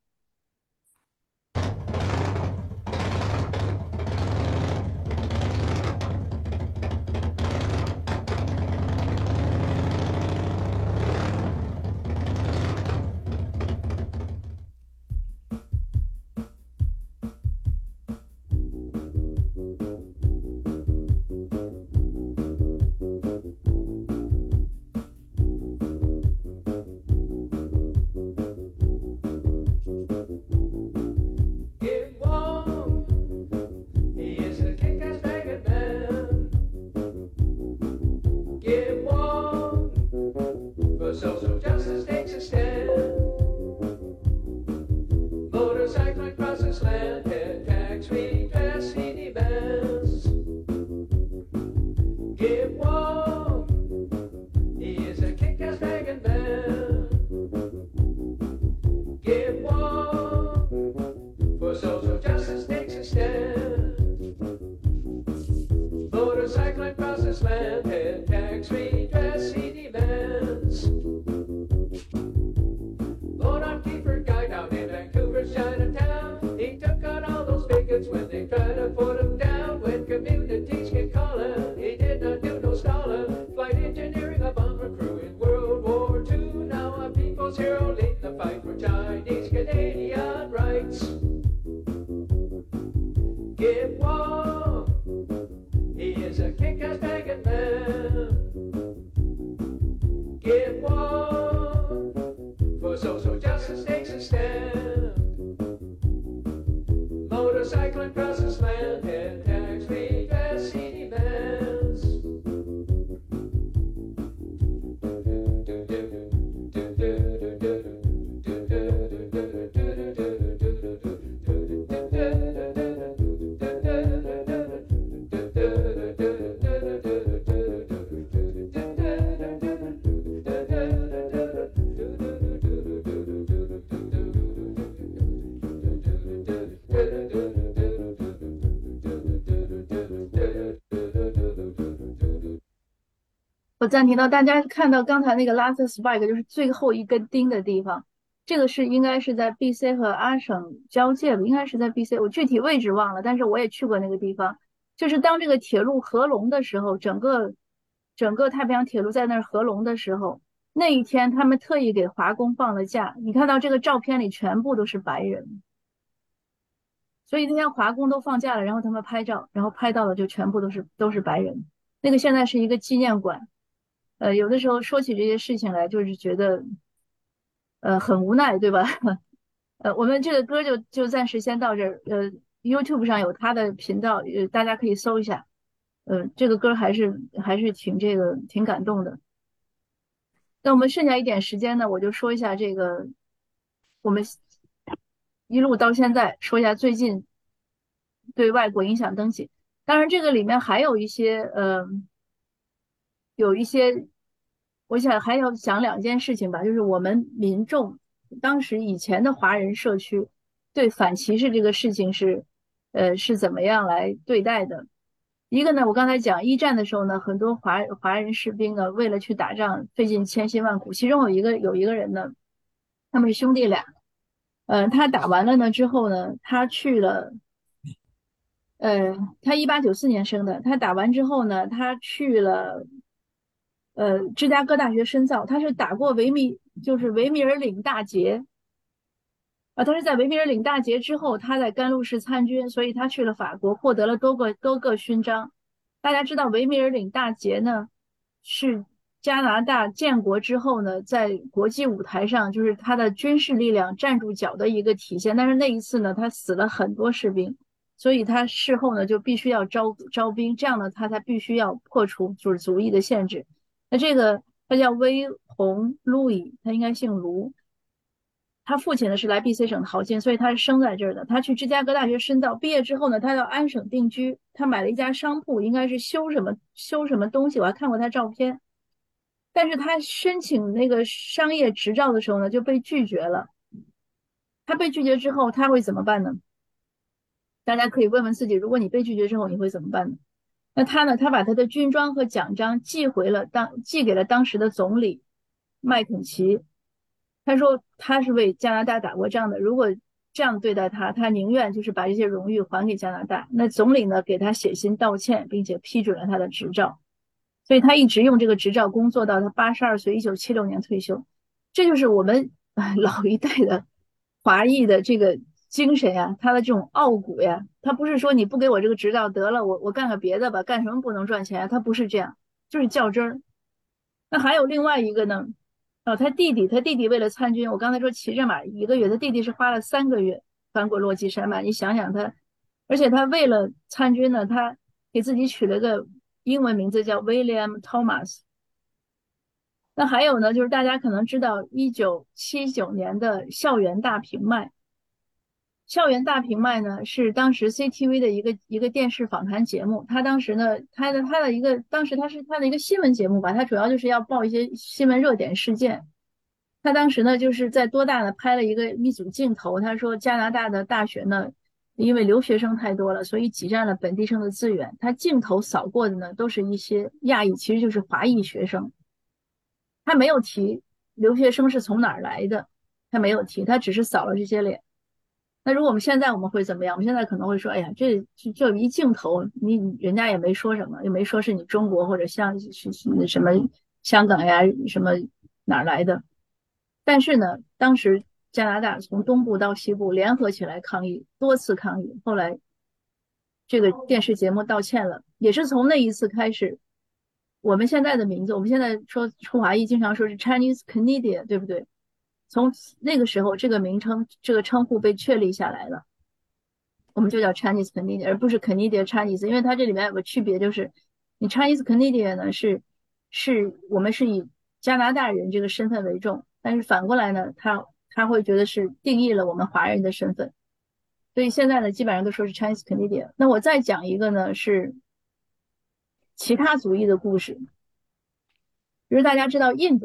我暂停到大家看到刚才那个 last spike 就是最后一根钉的地方，这个是应该是在 BC 和阿省交界的，应该是在 BC， 我具体位置忘了，但是我也去过那个地方。就是当这个铁路合拢的时候，整个太平洋铁路在那儿合拢的时候，那一天他们特意给华工放了假。你看到这个照片里全部都是白人，所以那天华工都放假了，然后他们拍照，然后拍到了就全部都是白人。那个现在是一个纪念馆。有的时候说起这些事情来，就是觉得，很无奈，对吧？我们这个歌就暂时先到这儿。YouTube 上有他的频道，大家可以搜一下。这个歌还是挺感动的。那我们剩下一点时间呢，我就说一下这个，我们一路到现在说一下最近对外国影响登记。当然，这个里面还有一些，我想还要讲两件事情吧，就是我们民众当时以前的华人社区对反歧视这个事情是怎么样来对待的。一个呢，我刚才讲一战的时候呢，很多华人士兵呢，为了去打仗费尽千辛万苦，其中有一个人呢，他们是兄弟俩，他打完了呢之后呢，他去了，他1894年生的，他打完之后呢，他去了芝加哥大学深造，他是打过维米尔岭大捷啊，他是在维米尔岭大捷之后，他在甘露寺参军，所以他去了法国，获得了多个勋章。大家知道维米尔岭大捷呢，是加拿大建国之后呢，在国际舞台上就是他的军事力量站住脚的一个体现。但是那一次呢，他死了很多士兵，所以他事后呢就必须要招兵，这样呢他才必须要破除就是族裔的限制。那这个他叫威洪路易，他应该姓卢。他父亲呢是来 BC 省的豪金，所以他是生在这儿的。他去芝加哥大学深造，毕业之后呢，他到安省定居。他买了一家商铺，应该是修什么东西，我还看过他照片。但是他申请那个商业执照的时候呢，就被拒绝了。他被拒绝之后，他会怎么办呢？大家可以问问自己，如果你被拒绝之后，你会怎么办呢？那他呢，他把他的军装和奖章寄给了当时的总理麦肯齐。他说他是为加拿大打过仗的，如果这样对待他，他宁愿就是把这些荣誉还给加拿大。那总理呢，给他写信道歉，并且批准了他的执照。所以他一直用这个执照工作到他82岁1976年退休。这就是我们老一代的华裔的这个精神呀，他的这种傲骨呀，他不是说你不给我这个执照得了，我干个别的吧，干什么不能赚钱呀，他不是这样，就是较真儿。那还有另外一个呢，他弟弟为了参军，我刚才说骑着马一个月，他弟弟是花了3个月翻过落基山脉。你想想他，而且他为了参军呢，他给自己取了个英文名字叫 William Thomas。 那还有呢，就是大家可能知道1979年的校园大平脉呢，是当时 CTV 的一个电视访谈节目。他当时呢，他的一个新闻节目吧，他主要就是要报一些新闻热点事件。他当时呢，就是在多大呢拍了一组镜头，他说加拿大的大学呢，因为留学生太多了，所以挤占了本地生的资源。他镜头扫过的呢，都是一些亚裔，其实就是华裔学生。他没有提留学生是从哪儿来的，他没有提，他只是扫了这些脸。那如果我们会怎么样？我们现在可能会说，哎呀，这一镜头，人家也没说什么，也没说是你中国或者像是什么香港呀，什么哪儿来的。但是呢，当时加拿大从东部到西部联合起来抗议，多次抗议，后来这个电视节目道歉了。也是从那一次开始，我们现在的名字，我们现在说出华裔经常说是 Chinese Canadian， 对不对？从那个时候，这个名称、这个称呼被确立下来了，我们就叫 Chinese Canadian， 而不是 Canadian Chinese。 因为它这里面有个区别，就是你 Chinese Canadian 呢，是我们是以加拿大人这个身份为重，但是反过来呢，他会觉得是定义了我们华人的身份。所以现在呢，基本上都说是 Chinese Canadian。 那我再讲一个呢，是其他族裔的故事。比如大家知道印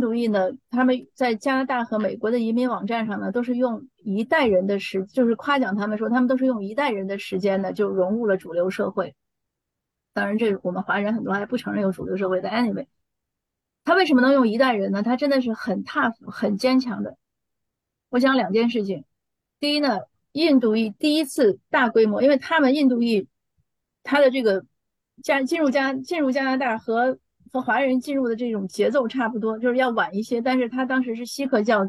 度裔呢，他们在加拿大和美国的移民网站上呢，都是用一代人的时，就是夸奖他们说他们都是用一代人的时间呢，就融入了主流社会。当然这我们华人很多还不承认有主流社会的 anyway。 他为什么能用一代人呢？他真的是很tough，很坚强的。我讲两件事情。第一呢，印度裔第一次大规模，因为他们印度裔他的这个进入加拿大和华人进入的这种节奏差不多，就是要晚一些。但是他当时是锡克教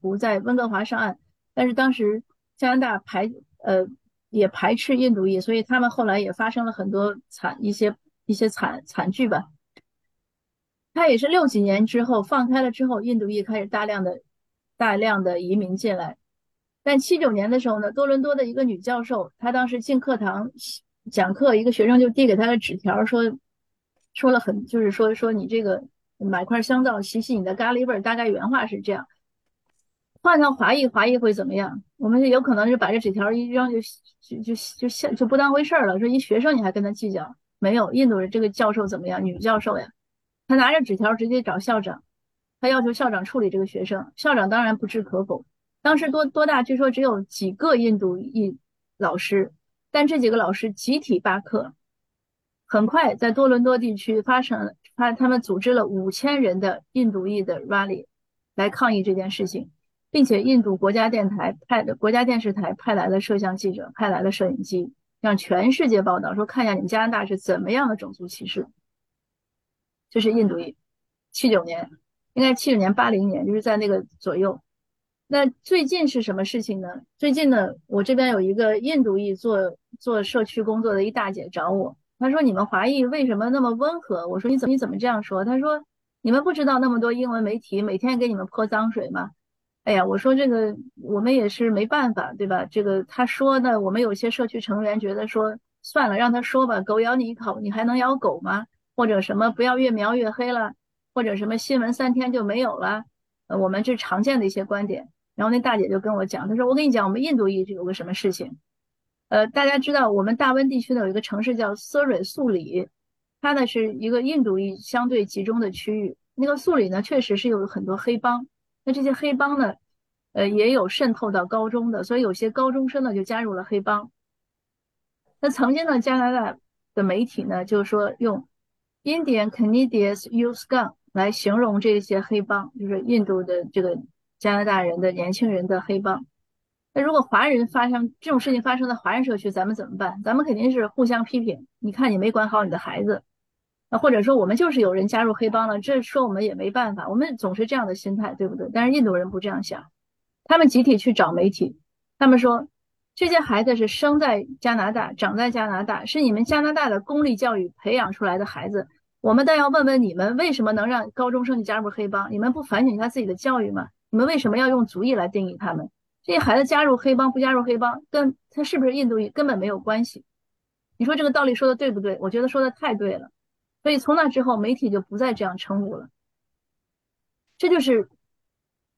徒在温哥华上岸，但是当时加拿大也排斥印度裔，所以他们后来也发生了很多一些惨剧吧。他也是60几年之后放开了之后，印度裔开始大量的移民进来。但79年的时候呢，多伦多的一个女教授，她当时进课堂讲课，一个学生就递给她的纸条说你这个买块香皂洗洗你的咖喱味儿，大概原话是这样。换上华裔会怎么样？我们有可能是把这纸条一扔就不当回事了，说一学生你还跟他计较？没有，印度人这个教授怎么样？女教授呀，他拿着纸条直接找校长，他要求校长处理这个学生。校长当然不置可否。当时多大据说只有几个印度裔老师，但这几个老师集体罢课。很快在多伦多地区他们组织了5000人的印度裔的 rally 来抗议这件事情，并且印度国家电视台派来了摄像记者，派来了摄影机，让全世界报道，说看一下你们加拿大是怎么样的种族歧视。这是印度裔，79年，应该是79年80年，就是在那个左右。那最近是什么事情呢？最近呢，我这边有一个印度裔做社区工作的一大姐找我，他说你们华裔为什么那么温和？我说你怎么这样说？他说你们不知道那么多英文媒体每天给你们泼脏水吗？哎呀，我说这个我们也是没办法，对吧？这个他说呢，我们有些社区成员觉得说算了，让他说吧，狗咬你一口你还能咬狗吗？或者什么不要越描越黑了，或者什么新闻3天就没有了，我们这常见的一些观点。然后那大姐就跟我讲，她说我跟你讲我们印度裔有个什么事情。大家知道我们大温地区呢有一个城市叫苏里，它呢是一个印度裔相对集中的区域。那个素里呢确实是有很多黑帮，那这些黑帮呢也有渗透到高中的，所以有些高中生呢就加入了黑帮。那曾经呢加拿大的媒体呢就是说用 Indian Canadians Youth Gang 来形容这些黑帮，就是印度的这个加拿大人的年轻人的黑帮。那如果华人发生这种事情发生在华人社区，咱们怎么办？咱们肯定是互相批评，你看你没管好你的孩子，或者说我们就是有人加入黑帮了，这说我们也没办法，我们总是这样的心态，对不对？但是印度人不这样想，他们集体去找媒体，他们说这些孩子是生在加拿大，长在加拿大，是你们加拿大的公立教育培养出来的孩子，我们但要问问你们为什么能让高中生去加入黑帮，你们不反省一下自己的教育吗？你们为什么要用族裔来定义他们？这些孩子加入黑帮不加入黑帮跟他是不是印度裔根本没有关系。你说这个道理说的对不对？我觉得说的太对了。所以从那之后媒体就不再这样称呼了。这就是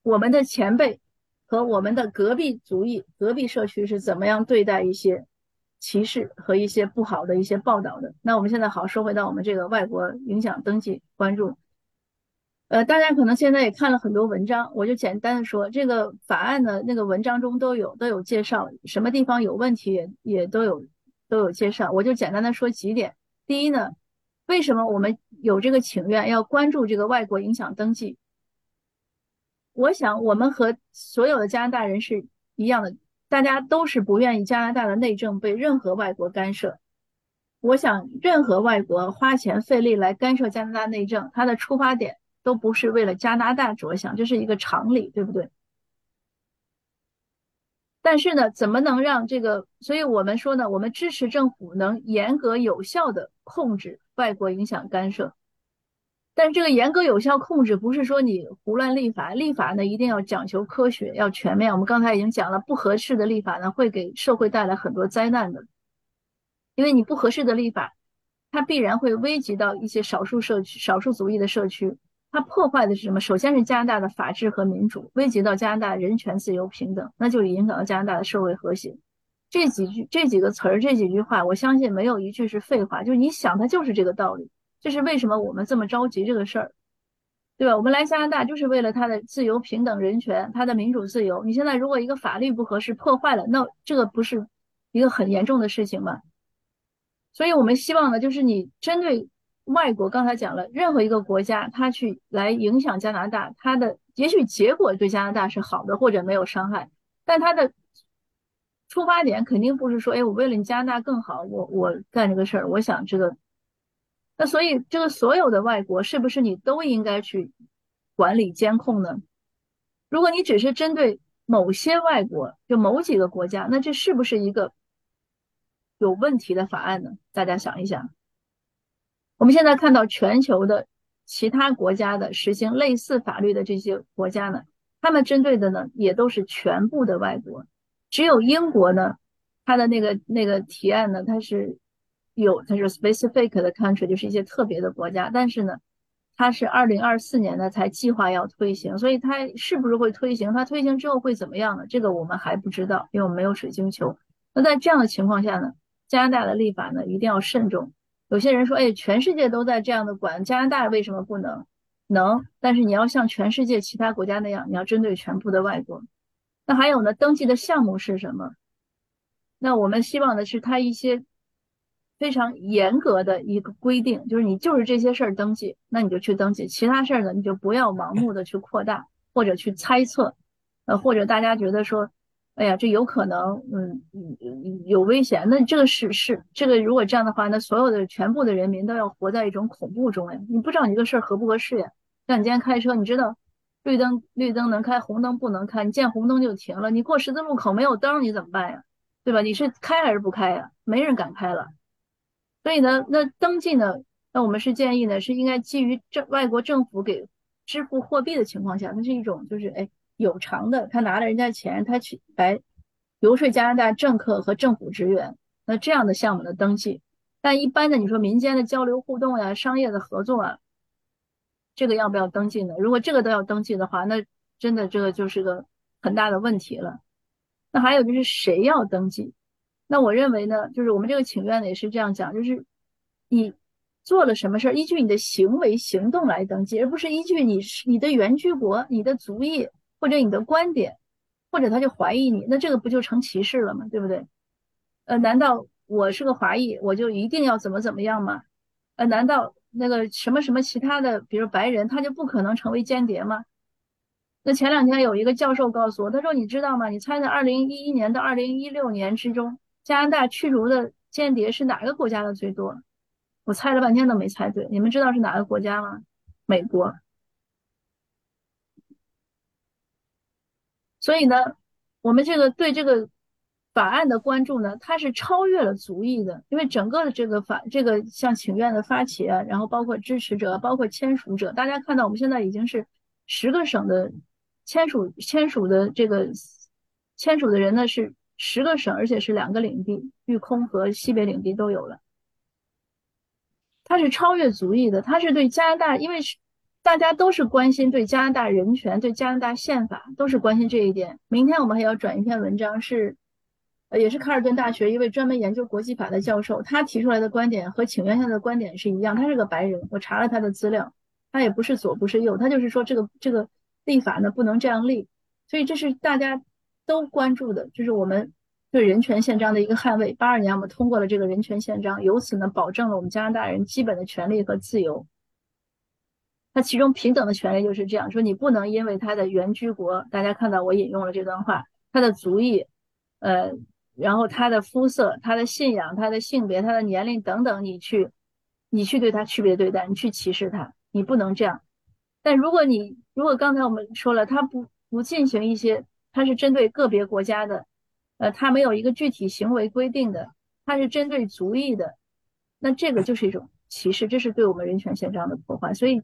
我们的前辈和我们的隔壁族裔、隔壁社区是怎么样对待一些歧视和一些不好的一些报道的。那我们现在好说回到我们这个外国影响登记关注，大家可能现在也看了很多文章，我就简单的说这个法案的那个文章中都有介绍，什么地方有问题也都有介绍，我就简单的说几点。第一呢，为什么我们有这个请愿要关注这个外国影响登记？我想我们和所有的加拿大人是一样的，大家都是不愿意加拿大的内政被任何外国干涉。我想任何外国花钱费力来干涉加拿大内政，它的出发点都不是为了加拿大着想，这是一个常理，对不对？但是呢怎么能让这个，所以我们说呢，我们支持政府能严格有效的控制外国影响干涉，但是这个严格有效控制不是说你胡乱立法，立法呢一定要讲求科学，要全面。我们刚才已经讲了，不合适的立法呢会给社会带来很多灾难的，因为你不合适的立法它必然会危及到一些少数社区、少数族裔的社区，它破坏的是什么？首先是加拿大的法治和民主，危及到加拿大人权、自由、平等，那就影响到加拿大的社会和谐。这几个词儿，这几句话，我相信没有一句是废话，就是你想它就是这个道理。这是为什么我们这么着急这个事儿，对吧？我们来加拿大就是为了它的自由、平等、人权，它的民主自由。你现在如果一个法律不合适破坏了，那这个不是一个很严重的事情吗？所以我们希望呢，就是你针对外国，刚才讲了，任何一个国家它去来影响加拿大，它的也许结果对加拿大是好的或者没有伤害，但它的出发点肯定不是说，哎，我为了你加拿大更好，我干这个事儿，我想这个。那所以这个所有的外国是不是你都应该去管理监控呢？如果你只是针对某些外国，就某几个国家，那这是不是一个有问题的法案呢？大家想一想。我们现在看到全球的其他国家的实行类似法律的这些国家呢，他们针对的呢也都是全部的外国，只有英国呢，它的那个提案呢，它是 specific 的 country， 就是一些特别的国家，但是呢它是2024年呢才计划要推行，所以它是不是会推行，它推行之后会怎么样呢？这个我们还不知道，因为我们没有水晶球。那在这样的情况下呢，加拿大的立法呢一定要慎重。有些人说，哎，全世界都在这样的管，加拿大为什么不能？能，但是你要像全世界其他国家那样，你要针对全部的外国。那还有呢，登记的项目是什么？那我们希望的是它一些非常严格的一个规定，就是你就是这些事儿登记，那你就去登记，其他事儿呢你就不要盲目的去扩大或者去猜测，或者大家觉得说，哎呀，这有可能，有危险。那这个是这个，如果这样的话，那所有的全部的人民都要活在一种恐怖中呀。你不知道你这个事儿合不合适呀。像你今天开车，你知道绿灯能开，红灯不能开，你见红灯就停了。你过十字路口没有灯，你怎么办呀？对吧？你是开还是不开呀？没人敢开了。所以呢，那登记呢，那我们是建议呢，是应该基于外国政府给支付货币的情况下，那是一种就是哎。有偿的，他拿了人家钱，他去来游说加拿大政客和政府职员，那这样的项目的登记。但一般的你说民间的交流互动呀、商业的合作啊，这个要不要登记呢？如果这个都要登记的话，那真的这个就是个很大的问题了。那还有就是谁要登记？那我认为呢，就是我们这个请愿也是这样讲，就是你做了什么事，依据你的行为行动来登记，而不是依据你的原居国、你的族裔或者你的观点，或者他就怀疑你，那这个不就成歧视了吗？对不对？难道我是个华裔我就一定要怎么怎么样吗？难道那个什么什么其他的比如白人他就不可能成为间谍吗？那前两天有一个教授告诉我，他说你知道吗，你猜在2011年到2016年之中，加拿大驱逐的间谍是哪个国家的最多？我猜了半天都没猜对，你们知道是哪个国家吗？美国。所以呢，我们这个对这个法案的关注呢，它是超越了族裔的，因为整个的这个像请愿的发起啊，然后包括支持者，包括签署者，大家看到我们现在已经是10个省的签署的人呢是10个省，而且是2个领地，育空和西北领地都有了。它是超越族裔的，它是对加拿大，因为大家都是关心对加拿大人权，对加拿大宪法都是关心这一点。明天我们还要转一篇文章，是也是卡尔顿大学一位专门研究国际法的教授，他提出来的观点和请愿下的观点是一样。他是个白人，我查了他的资料，他也不是左不是右，他就是说这个立法呢不能这样立。所以这是大家都关注的，就是我们对人权宪章的一个捍卫。82年我们通过了这个人权宪章，由此呢保证了我们加拿大人基本的权利和自由。那其中平等的权利就是这样说，你不能因为他的原居国，大家看到我引用了这段话，他的族裔然后他的肤色、他的信仰、他的性别、他的年龄等等，你去对他区别对待，你去歧视他，你不能这样。但如果刚才我们说了，他不进行一些，他是针对个别国家的，他没有一个具体行为规定的，他是针对族裔的，那这个就是一种歧视，这是对我们人权宪章的破坏。所以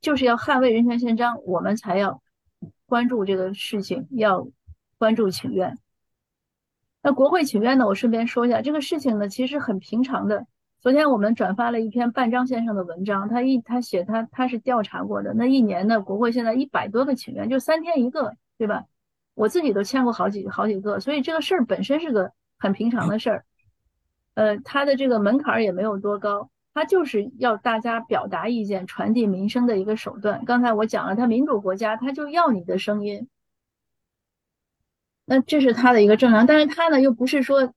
就是要捍卫人权宪章，我们才要关注这个事情，要关注请愿。那国会请愿呢，我顺便说一下这个事情呢其实很平常的。昨天我们转发了一篇半张先生的文章，他写他是调查过的，那一年呢国会现在100多个请愿，就3天一个，对吧？我自己都签过好几个，所以这个事儿本身是个很平常的事儿。它的这个门槛也没有多高，它就是要大家表达意见、传递民生的一个手段。刚才我讲了，它民主国家，它就要你的声音。那这是它的一个正常，但是它呢又不是说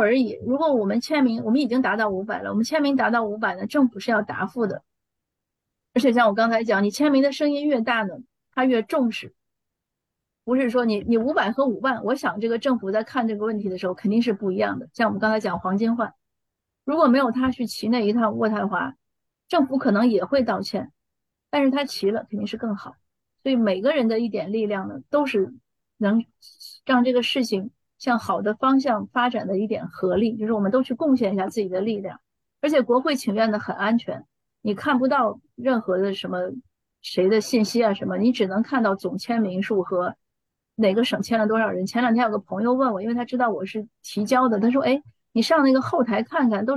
而已。如果我们签名，我们已经达到500了，我们签名达到500呢，政府是要答复的。而且像我刚才讲，你签名的声音越大呢，它越重视。不是说你500和5万，我想这个政府在看这个问题的时候肯定是不一样的。像我们刚才讲黄金换，如果没有他去骑那一趟渥太华，政府可能也会道歉，但是他骑了肯定是更好。所以每个人的一点力量呢，都是能让这个事情向好的方向发展的一点合力，就是我们都去贡献一下自己的力量。而且国会请愿的很安全，你看不到任何的什么谁的信息啊什么，你只能看到总签名数和哪个省签了多少人。前两天有个朋友问我，因为他知道我是提交的，他说你上那个后台看看都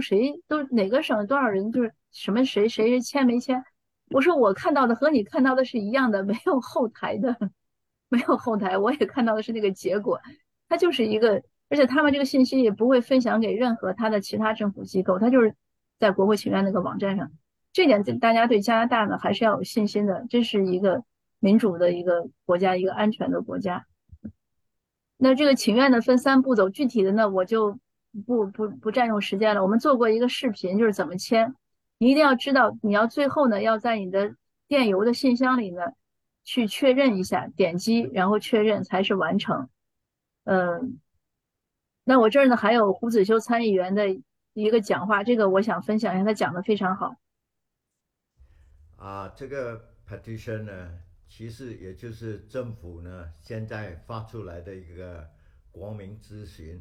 哪个省多少人，就是什么谁签没签。我说我看到的和你看到的是一样的，没有后台，我也看到的是那个结果。他就是一个，而且他们这个信息也不会分享给任何他的其他政府机构，他就是在国会请愿那个网站上。这点大家对加拿大呢还是要有信心的，这是一个民主的一个国家，一个安全的国家。那这个请愿呢分3步骤，具体的呢我就不占用时间了。我们做过一个视频，就是怎么签。你一定要知道，你要最后呢要在你的电邮的信箱里呢去确认一下，点击然后确认才是完成。那我这儿呢还有胡子修参议员的一个讲话，这个我想分享一下，他讲的非常好。这个 petition 呢其实也就是政府呢现在发出来的一个国民咨询，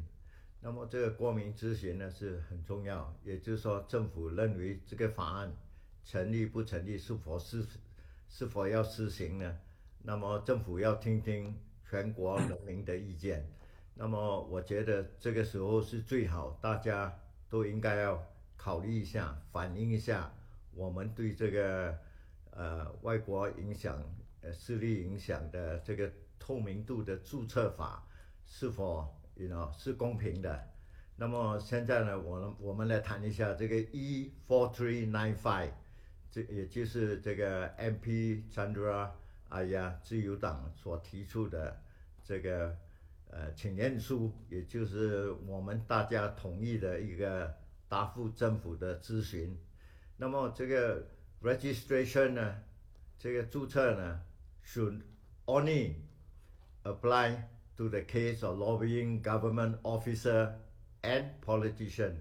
那么这个国民咨询呢是很重要，也就是说政府认为这个法案成立不成立，是否要施行呢，那么政府要听听全国人民的意见。那么我觉得这个时候是最好大家都应该要考虑一下，反映一下我们对这个外国影响势力影响的这个透明度的注册法是否是公平的，那么现在呢，我们来谈一下这个 E4395， 这也就是这个 MP Chandra Arya 自由党所提出的这个请愿书，也就是我们大家同意的一个答复政府的咨询。那么这个 registration 呢，这个注册呢 should only apply to the case of lobbying government officer and politician，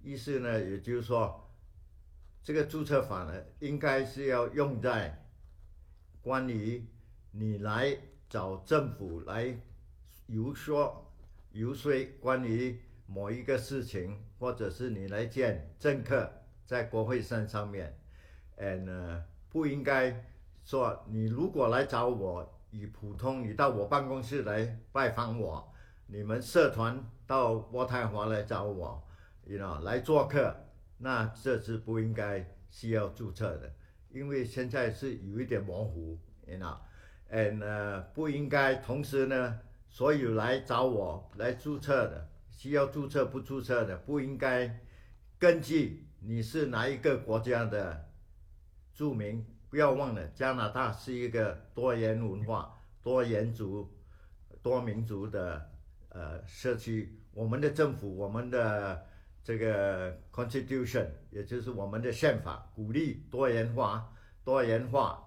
意思呢，也就是说，这个注册法呢，应该是要用在关于你来找政府来游说关于某一个事情，或者是你来见政客在国会山上面，不应该说你如果来找我，你到我办公室来拜访我，你们社团到渥太华来找我 you know, 来做客，那这是不应该需要注册的，因为现在是有一点模糊 you know,不应该。同时呢，所有来找我来注册的，需要注册不注册的，不应该根据你是哪一个国家的住民。不要忘了，加拿大是一个多元文化、多元族、多民族的社区。我们的政府，我们的这个 Constitution， 也就是我们的宪法，鼓励多元化，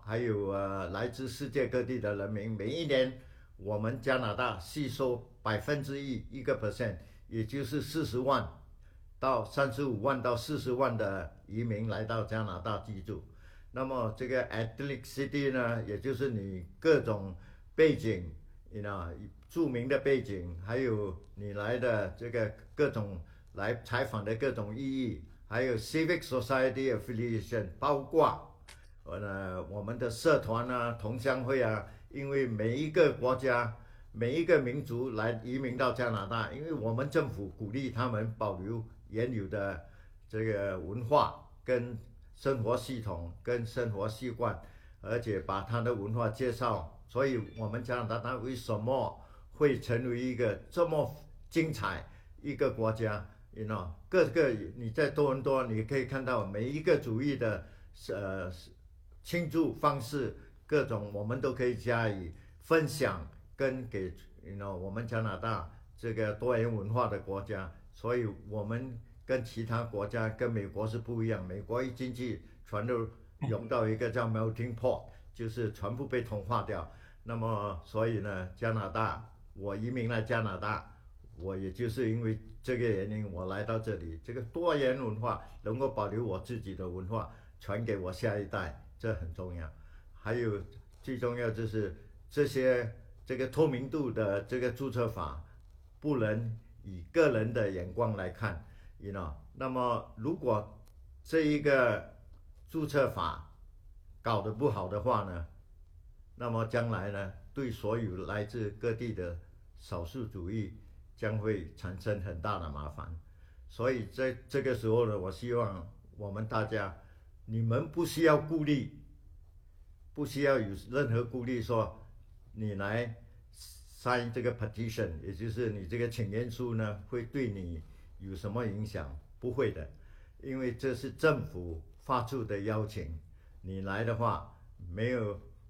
还有来自世界各地的人民。每一年，我们加拿大吸收1%，也就是40万到35万到40万的移民来到加拿大居住。那么这个 ethnicity 呢，也就是你各种背景 you know, 著名的背景，还有你来的这个各种来采访的各种意义，还有 civic society affiliation， 包括我们的社团啊、同乡会啊。因为每一个国家、每一个民族来移民到加拿大，因为我们政府鼓励他们保留原有的这个文化跟生活系统跟生活习惯，而且把他的文化介绍，所以我们加拿大为什么会成为一个这么精彩一个国家 you know, 各个你在多伦多你可以看到每一个主义的庆祝方式，各种我们都可以加以分享跟给 you know, 我们加拿大这个多元文化的国家。所以我们跟其他国家跟美国是不一样，美国一进去全都融到一个叫 melting pot， 就是全部被同化掉。那么所以呢，加拿大我移民来加拿大，我也就是因为这个原因我来到这里，这个多元文化能够保留我自己的文化传给我下一代，这很重要。还有最重要就是这个透明度的这个注册法不能以个人的眼光来看You know, 那么如果这一个注册法搞得不好的话呢，那么将来呢，对所有来自各地的少数主义将会产生很大的麻烦。所以在这个时候呢，我希望我们大家，你们不需要顾虑，不需要有任何顾虑说你来 sign 这个 petition， 也就是你这个请愿书呢会对你有什么影响？不会的，因为这是政府发出的邀请。你来的话，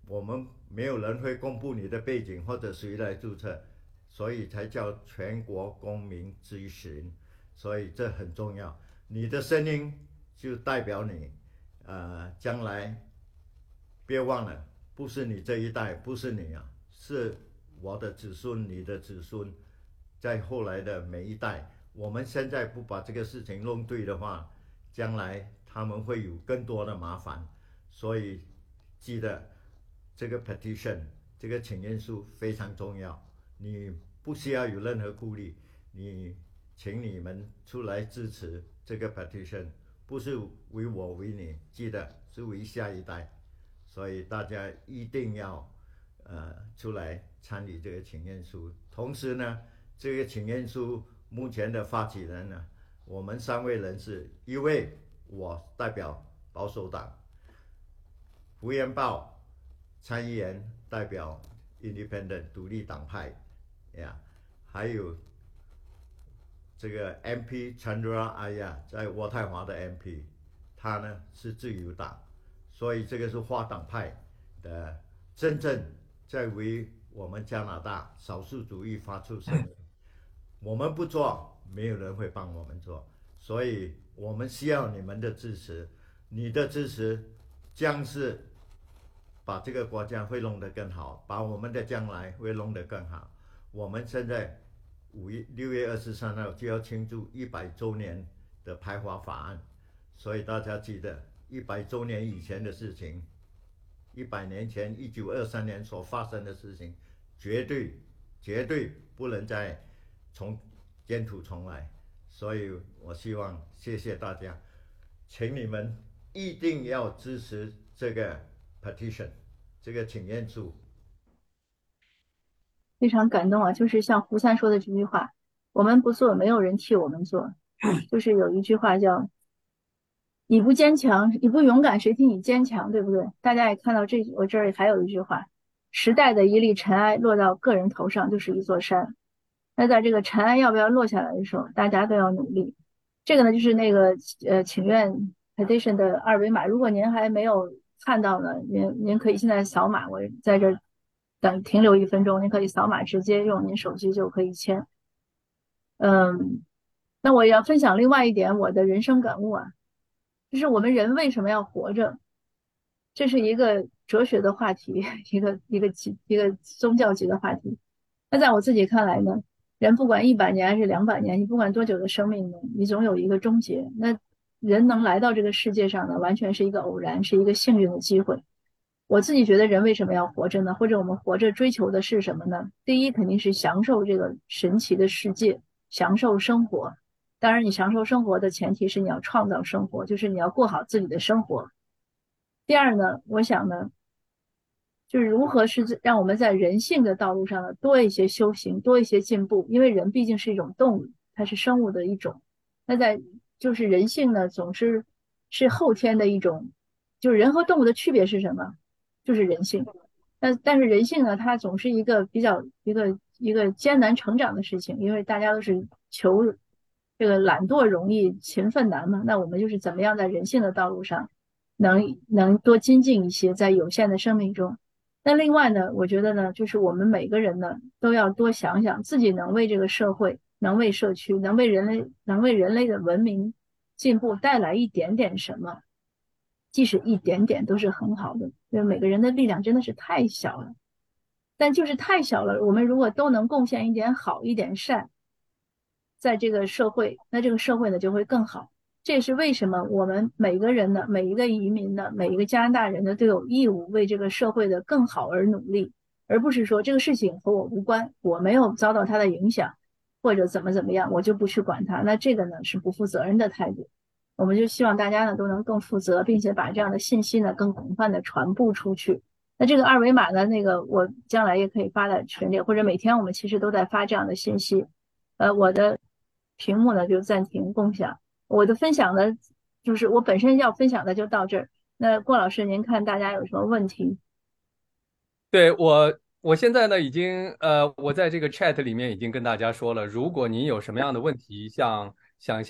我们没有人会公布你的背景或者谁来注册，所以才叫全国公民咨询。所以这很重要，你的声音就代表你。将来别忘了，不是你这一代，不是你啊，是我的子孙，你的子孙，在后来的每一代。我们现在不把这个事情弄对的话，将来他们会有更多的麻烦。所以记得这个 petition 这个请愿书非常重要，你不需要有任何顾虑，请你们出来支持这个 petition， 不是为我为你，记得是为下一代。所以大家一定要出来参与这个请愿书。同时呢，这个请愿书目前的发起人呢，我们三位人士，一位我代表保守党，胡彦豹参议员代表 Independent 独立党派，还有这个 MP Chandra Arya 在渥太华的 MP， 他呢是自由党，所以这个是跨党派的，真正在为我们加拿大少数主义发出声音。我们不做，没有人会帮我们做，所以我们需要你们的支持，你的支持将是把这个国家会弄得更好，把我们的将来会弄得更好。我们现在6月23号就要庆祝100周年的排华法案，所以大家记得100周年以前的事情，100年前1923年所发生的事情，绝对不能再卷土重来。所以我希望，谢谢大家，请你们一定要支持这个 petition， 这个请愿书。非常感动啊，就是像胡三说的这句话，我们不做，没有人替我们做。就是有一句话叫你不坚强，你不勇敢，谁替你坚强，对不对？大家也看到这，我这儿还有一句话，时代的一粒尘埃落到个人头上就是一座山。那在这个尘埃要不要落下来的时候，大家都要努力。这个呢就是那个请愿 petition 的二维码，如果您还没有看到呢，您可以现在扫码，我在这儿等停留1分钟，您可以扫码直接用您手机就可以签。那我也要分享另外一点我的人生感悟啊，就是我们人为什么要活着，这是一个哲学的话题，一个宗教级的话题。那在我自己看来呢，人不管100年还是200年，你不管多久的生命呢，你总有一个终结。那人能来到这个世界上呢，完全是一个偶然，是一个幸运的机会。我自己觉得人为什么要活着呢？或者我们活着追求的是什么呢？第一肯定是享受这个神奇的世界，享受生活。当然你享受生活的前提是你要创造生活，就是你要过好自己的生活。第二呢，我想呢，就是如何是让我们在人性的道路上呢多一些修行，多一些进步，因为人毕竟是一种动物，它是生物的一种。那在就是人性呢总是后天的一种，就是人和动物的区别是什么？就是人性。但是人性呢，它总是一个比较一个艰难成长的事情，因为大家都是求这个懒惰容易勤奋难嘛。那我们就是怎么样在人性的道路上能多精进一些，在有限的生命中。那另外呢，我觉得呢，就是我们每个人呢都要多想想自己能为这个社会，能为社区，能为人类的文明进步带来一点点什么，即使一点点都是很好的，因为每个人的力量真的是太小了。但就是太小了，我们如果都能贡献一点好，一点善，在这个社会，那这个社会呢就会更好。这也是为什么我们每个人呢，每一个移民呢，每一个加拿大人呢，都有义务为这个社会的更好而努力，而不是说这个事情和我无关，我没有遭到它的影响，或者怎么样，我就不去管它。那这个呢是不负责任的态度。我们就希望大家呢都能更负责，并且把这样的信息呢更广泛的传播出去。那这个二维码呢，那个我将来也可以发在群里，或者每天我们其实都在发这样的信息。我的屏幕呢就暂停共享，我的分享呢就是我本身要分享的就到这儿。那郭老师，您看大家有什么问题？对，我现在呢已经我在这个 chat 里面已经跟大家说了，如果您有什么样的问题想向